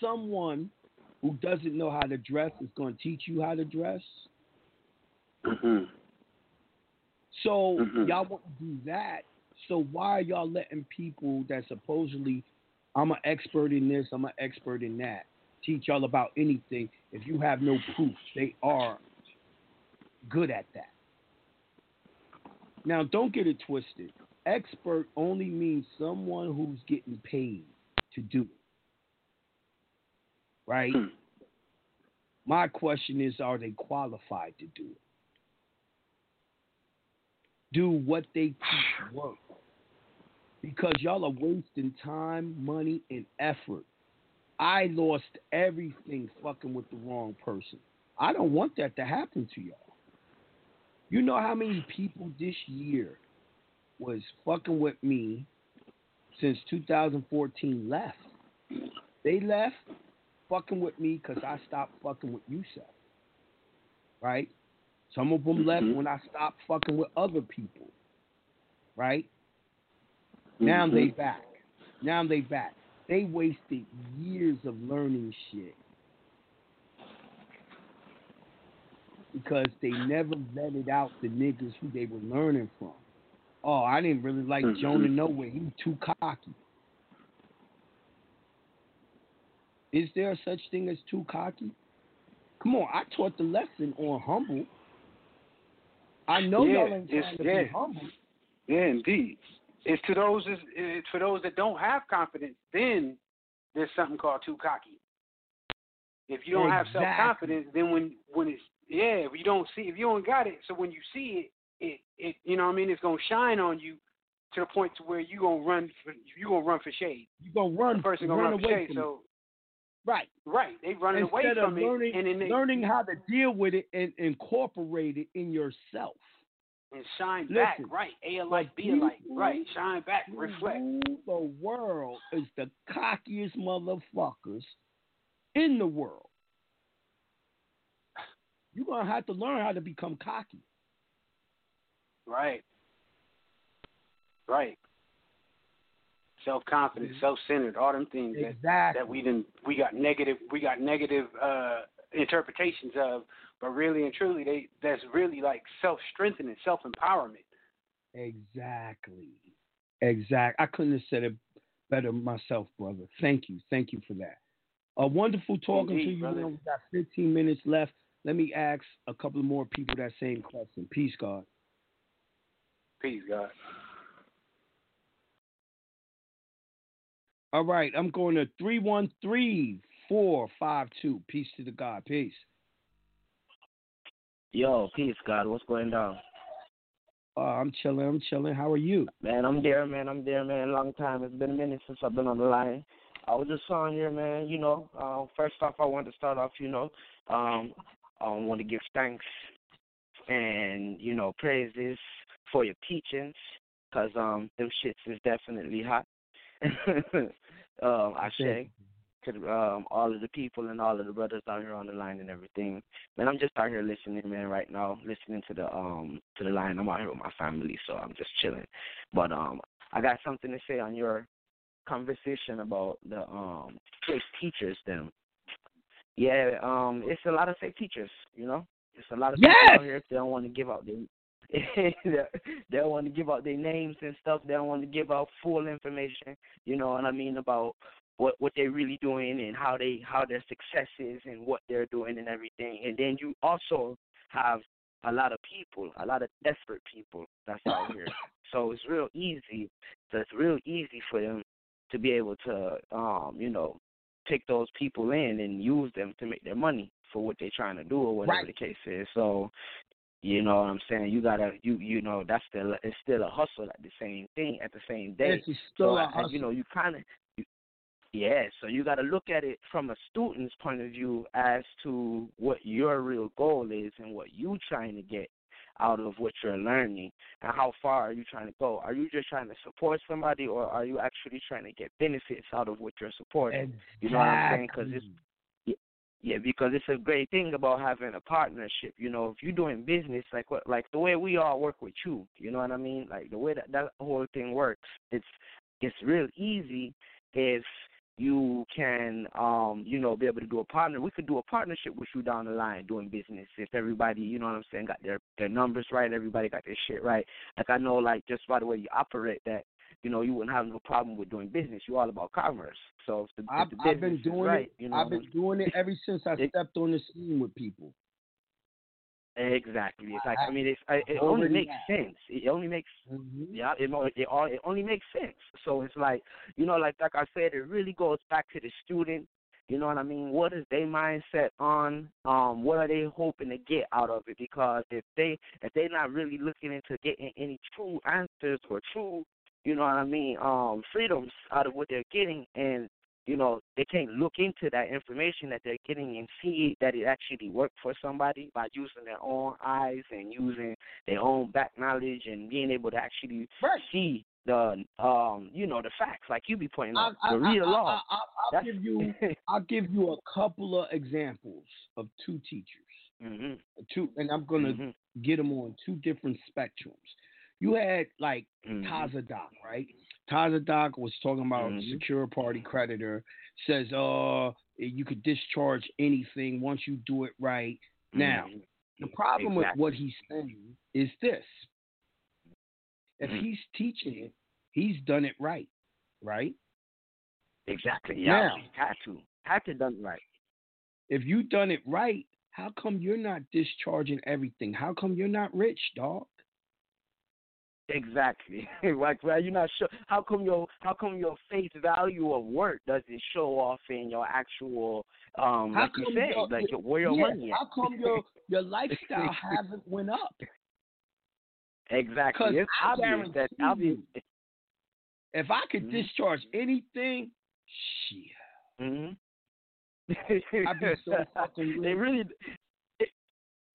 Someone who doesn't know how to dress is going to teach you how to dress. Mm-hmm. So y'all want to do that. So why are y'all letting people that supposedly, I'm an expert in this, I'm an expert in that, teach y'all about anything if you have no proof they are good at that? Now, don't get it twisted. Expert only means someone who's getting paid to do it. Right? My question is, are they qualified to do it? Do what they teach work? Because y'all are wasting time, money, and effort. I lost everything fucking with the wrong person. I don't want that to happen to y'all. You know how many people this year was fucking with me since 2014 left? They left fucking with me because I stopped fucking with Yusuf. Right? Some of them left when I stopped fucking with other people. Right? Now they back. They wasted years of learning shit because they never vetted out the niggas who they were learning from. Oh, I didn't really like Jonah Nowhere. He was too cocky. Is there such thing as too cocky? Come on, I taught the lesson on humble. I know y'all ain't trying to be humble. Yeah, indeed. It's to those, it's for those that don't have confidence, then there's something called too cocky. If you don't have self-confidence, then when it's, yeah, if you don't see, if you don't got it, so when you see it, it you know what I mean, it's going to shine on you to the point to where you're going to run for shade. You're going to run, the person going to run for shade, so. Right. Right. They running instead away from it. And then they, learning how to deal with it and incorporate it in yourself. And shine back. Right. A alike, B alike. Right. Shine back. Reflect. The world is the cockiest motherfuckers in the world. You're going to have to learn how to become cocky. Right. Right. Self-confident, self-centered, all them things that we got negative interpretations of, but really and truly, that's really like self-strengthening, self-empowerment. Exactly. I couldn't have said it better myself, brother. Thank you for that. Wonderful talking to you. Brother. We got 15 minutes left. Let me ask a couple more people that same question. Peace, God. All right, I'm going to 313452. Peace to the God. Peace. Yo, peace, God. What's going down? I'm chilling. How are you? Man, I'm there, man. Long time. It's been a minute since I've been on the line. I was just on here, man. You know, first off, I want to start off, you know, I want to give thanks and, you know, praises for your teachings because them shits is definitely hot. Ashe to all of the people and all of the brothers out here on the line and everything. Man, I'm just out here listening, man, right now, listening to the line. I'm out here with my family, so I'm just chilling. But I got something to say on your conversation about the fake teachers them. Yeah, it's a lot of fake teachers, you know? It's a lot of people out here if they don't want to give out their they don't want to give out their names and stuff. They don't want to give out full information, you know what I mean, about what they're really doing and how their success is and what they're doing and everything. And then you also have a lot of people, a lot of desperate people that's out here. So it's real easy. For them to be able to, you know, take those people in and use them to make their money for what they're trying to do or whatever the case is. So. You know what I'm saying? You gotta, you know, that's still, it's still a hustle at the same thing, at the same day. It's still a hustle. You know, you kind of, so you gotta look at it from a student's point of view as to what your real goal is and what you trying to get out of what you're learning and how far are you trying to go. Are you just trying to support somebody or are you actually trying to get benefits out of what you're supporting? Exactly. You know what I'm saying? Because it's a great thing about having a partnership. You know, if you're doing business, like the way we all work with you know what I mean? Like the way that whole thing works, it's real easy if you can, you know, be able to do a partner. We could do a partnership with you down the line doing business if everybody, you know what I'm saying, got their numbers right, everybody got their shit right. Like I know, like just by the way you operate that, you know, you wouldn't have no problem with doing business. You're all about commerce. So if the business I've been doing it ever since I stepped on the scene with people. Exactly. It's like it only makes sense. It only makes it only makes sense. So it's like, you know, like I said, it really goes back to the student. You know what I mean? What is their mindset on? What are they hoping to get out of it? Because if they're not really looking into getting any true answers or true, you know what I mean, freedoms out of what they're getting, and, you know, they can't look into that information that they're getting and see that it actually worked for somebody by using their own eyes and using their own back knowledge and being able to actually see the, you know, the facts, like you be pointing out, the real law. I'll give you a couple of examples of two teachers, and I'm going to get them on two different spectrums. You had, like, Tazadoc, right? Tazadoc was talking about secure party creditor, says, you could discharge anything once you do it right. Now, The problem with what he's saying is this. If he's teaching it, he's done it right, right? Exactly. Yeah. Had to done it right. If you done it right, how come you're not discharging everything? How come you're not rich, dog? Exactly. Like, well, you're not sure. How come your face value of work doesn't show off in your actual like you say, like where your money is? How come your lifestyle hasn't went up? Exactly. It's obvious that if I could discharge anything, shit. I'd be so fucking they really.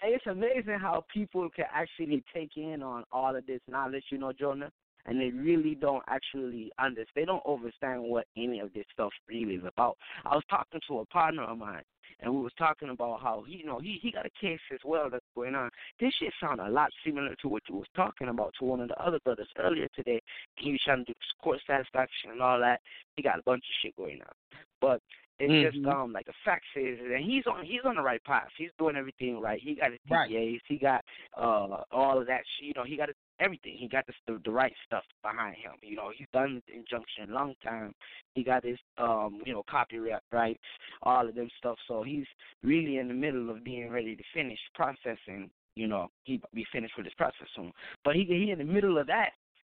It's amazing how people can actually take in on all of this knowledge, you know, Jonah, and they really don't actually understand. They don't understand what any of this stuff really is about. I was talking to a partner of mine, and we was talking about how, you know, he got a case as well that's going on. This shit sound a lot similar to what you was talking about to one of the other brothers earlier today. He was trying to do court satisfaction and all that. He got a bunch of shit going on. But it's just like the facts is, and he's on the right path. He's doing everything right. He got his DBAs. Right. He got all of that shit. You know, he got everything. He got the right stuff behind him. You know, he's done the injunction a long time. He got his copyright rights, all of them stuff. So he's really in the middle of being ready to finish processing. You know, he'll be finished with his process soon. But he in the middle of that,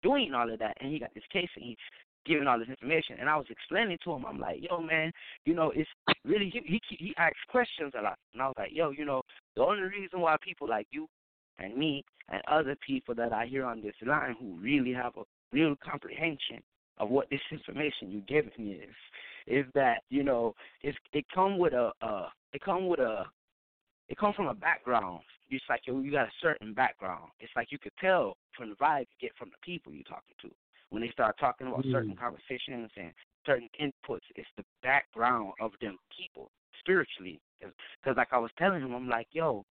doing all of that, and he got this case, and he's giving all this information, and I was explaining to him, I'm like, yo, man, you know, it's really, he asks questions a lot, and I was like, yo, you know, the only reason why people like you and me and other people that I hear on this line who really have a real comprehension of what this information you're giving is that, you know, it comes from a background. It's like you got a certain background. It's like you could tell from the vibe you get from the people you're talking to. When they start talking about certain conversations and certain inputs, it's the background of them people spiritually. Because like I was telling him, I'm like, yo,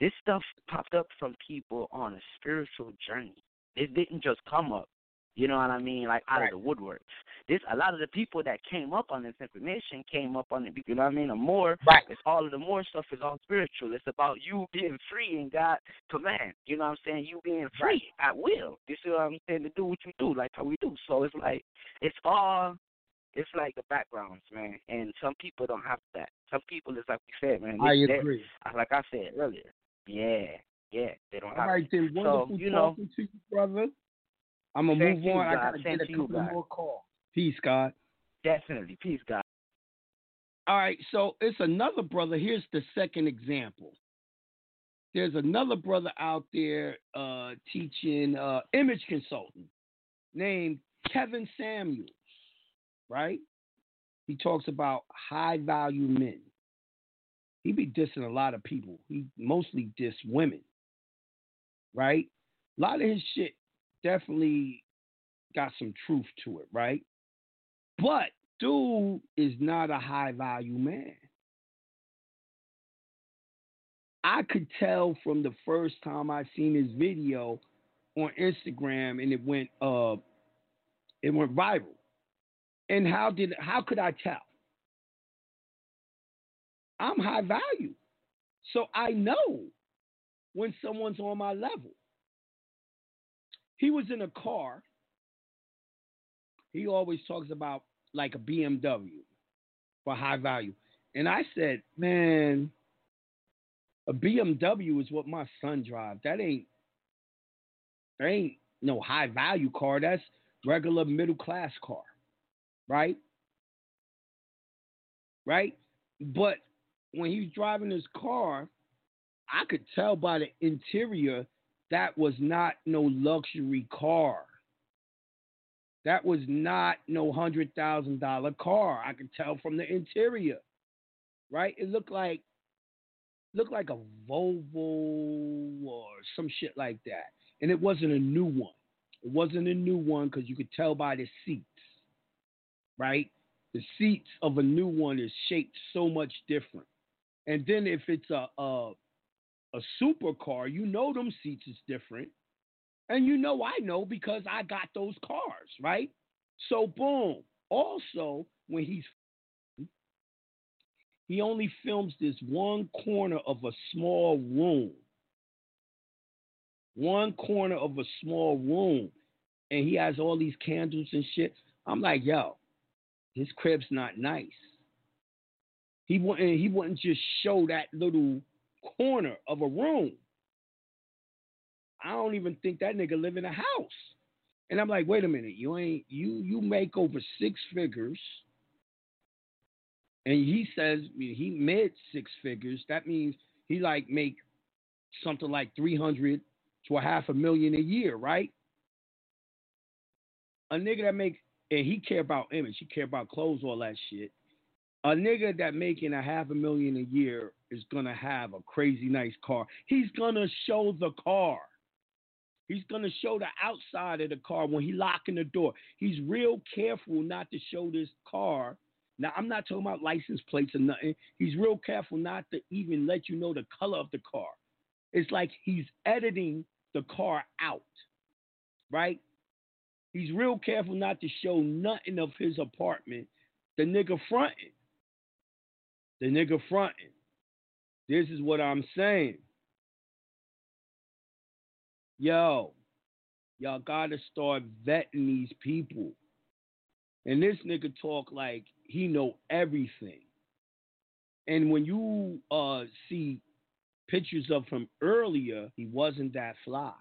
this stuff popped up from people on a spiritual journey. It didn't just come up, you know what I mean, like out of the woodwork. A lot of the people that came up on this information came up on it, you know what I mean, it's all of the Moore stuff is all spiritual. It's about you being free in God's command, you know what I'm saying, you being free at will, you see what I'm saying, to do what you do, like how we do. So it's like, it's like the backgrounds, man, and some people don't have that. Some people, it's like we said, man. I agree. Like I said earlier, yeah, they don't have it. All right, then, wonderful talking to you, brother. I'm going to move on. I got to get a couple more calls. Peace, God. Definitely. Peace, God. All right. So it's another brother. Here's the second example. There's another brother out there teaching image consulting named Kevin Samuels, right? He talks about high-value men. He be dissing a lot of people. He mostly diss women, right? A lot of his shit definitely got some truth to it, right? But dude is not a high value man. I could tell from the first time I seen his video on Instagram, and it went viral. And how could I tell? I'm high value. So I know when someone's on my level. He was in a car. He always talks about like a BMW for high value. And I said, man, a BMW is what my son drives. That ain't no high value car. That's regular middle class car. Right? But when he was driving his car, I could tell by the interior that was not no luxury car. That was not no $100,000 car. I could tell from the interior, right? It looked like a Volvo or some shit like that. And it wasn't a new one. It wasn't a new one because you could tell by the seats, right? The seats of a new one is shaped so much different. And then if it's a supercar, you know them seats is different. And you know I know because I got those cars, right? So, boom. Also, when he's filming, he only films this one corner of a small room one corner of a small room, and he has all these candles and shit. I'm like, yo, his crib's not nice. He wouldn't just show that little corner of a room. I don't even think that nigga live in a house. And I'm like, wait a minute, you make over six figures. And he says he made six figures. That means he like make something like 300 to $500,000 a year, right? A nigga that makes, and he care about image, he care about clothes, all that shit. A nigga that making $500,000 a year is gonna have a crazy nice car. He's gonna show the car. He's gonna show the outside of the car when he locking the door. He's real careful not to show this car. Now, I'm not talking about license plates or nothing. He's real careful not to even let you know the color of the car. It's like he's editing the car out, right? He's real careful not to show nothing of his apartment. The nigga fronting. This is what I'm saying. Yo, y'all got to start vetting these people. And this nigga talk like he know everything. And when you see pictures of him earlier, he wasn't that fly.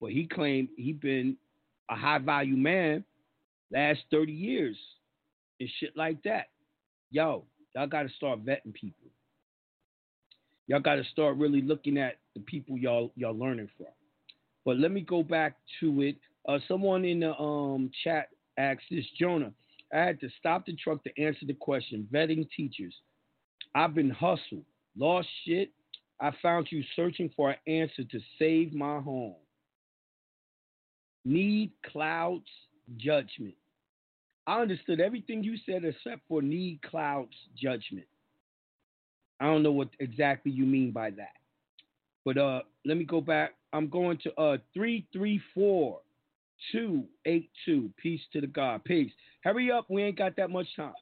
But he claimed he been a high-value man last 30 years and shit like that. Yo, y'all got to start vetting people. Y'all got to start really looking at the people y'all learning from. But let me go back to it. Someone in the chat asked this, Jonah, I had to stop the truck to answer the question. Vetting teachers. I've been hustled. Lost shit. I found you searching for an answer to save my home. Need Cloud's judgment. I understood everything you said except for need Cloud's judgment. I don't know what exactly you mean by that. But let me go back. I'm going to 334. 282. Peace to the God. Peace. Hurry up. We ain't got that much time.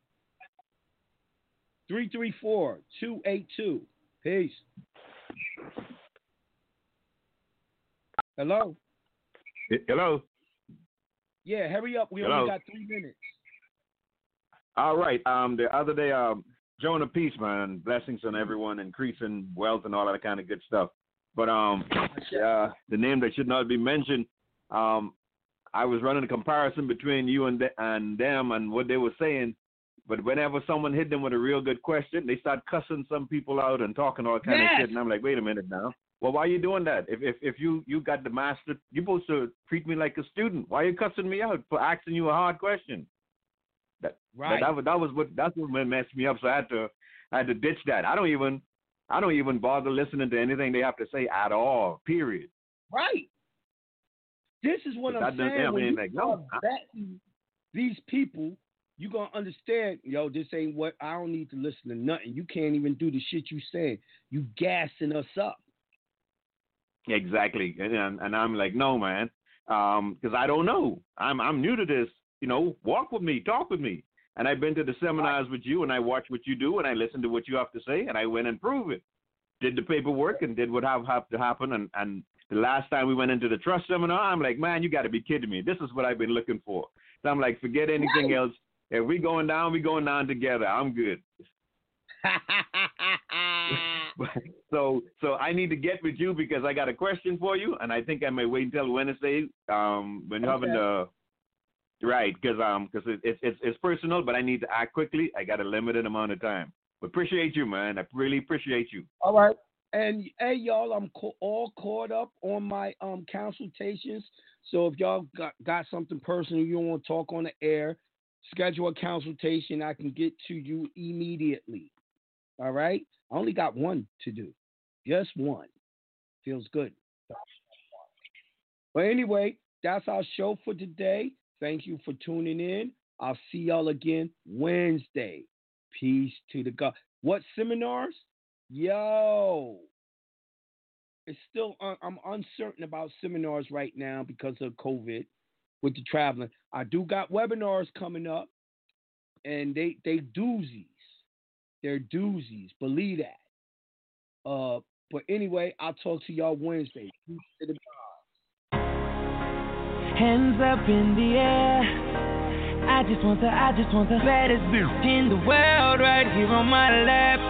334-282. Peace. Hello? Hello? Yeah, hurry up. We only got 3 minutes. All right. The other day, Jonah, peace, man. Blessings on everyone, increasing wealth and all that kind of good stuff. But the name that should not be mentioned, I was running a comparison between you and them and what they were saying, but whenever someone hit them with a real good question, they start cussing some people out and talking all kind of shit, and I'm like, wait a minute now. Well, why are you doing that? If you got the master, you're supposed to treat me like a student. Why are you cussing me out for asking you a hard question? That's what messed me up. So I had to ditch that. I don't even bother listening to anything they have to say at all. Period. Right. This is what I'm saying. When you start vetting these people, you're going to understand, yo, this ain't what, I don't need to listen to nothing. You can't even do the shit you saying. You gassing us up. Exactly. And I'm like, no, man, because I don't know. I'm new to this. You know, walk with me, talk with me. And I've been to the seminars with you, and I watch what you do, and I listen to what you have to say, and I went and proved it. Did the paperwork and did what have to happen, and the last time we went into the trust seminar, I'm like, man, you got to be kidding me. This is what I've been looking for. So I'm like, forget anything else. If we're going down together. I'm good. So I need to get with you because I got a question for you, and I think I may wait until Wednesday when you're having the – right, because it's personal, but I need to act quickly. I got a limited amount of time. But appreciate you, man. I really appreciate you. All right. And, hey, y'all, I'm all caught up on my consultations. So if y'all got something personal you don't want to talk on the air, schedule a consultation. I can get to you immediately. All right? I only got one to do. Just one. Feels good. But anyway, that's our show for today. Thank you for tuning in. I'll see y'all again Wednesday. Peace to the God. What seminars? Yo, it's still, I'm uncertain about seminars right now because of COVID with the traveling. I do got webinars coming up, and they doozies. They're doozies. Believe that. But anyway, I'll talk to y'all Wednesday. Peace to the gods. Hands up in the air. I just want the baddest bitch in the world right here on my lap.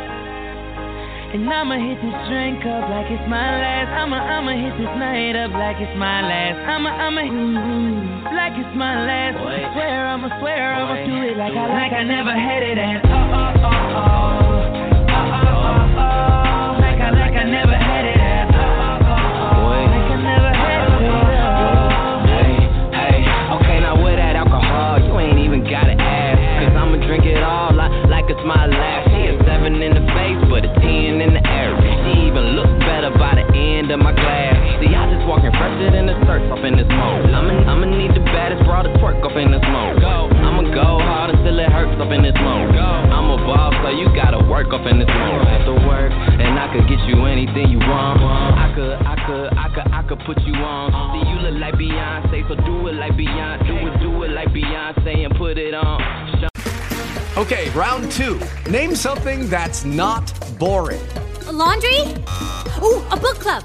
And I'ma hit this drink up like it's my last. I'ma hit this night up like it's my last. I'ma like it's my last. Boy. Swear, boy. I'ma do it like I never had it at all. Oh, oh, oh, oh, oh, oh. Like I never had it at all. Oh, oh, oh, like I never had it at all. Hey, okay, now with that alcohol, you ain't even gotta ask. 'Cause I'ma drink it all like it's my last. She a 7 in the face, but a 10 in the air. She even looks better by the end of my glass. See, I just walking fresher than the search up in this mode. I'ma need the baddest bra to twerk up in this mode. I'ma go hard until it hurts up in this mode. I'm a boss, so you gotta work up in this mode. After work, and I could get you anything you want. I could put you on. See, you look like Beyonce, so do it like Beyonce. Do it like Beyonce and put it on. Okay, round 2. Name something that's not boring. A laundry? Ooh, a book club.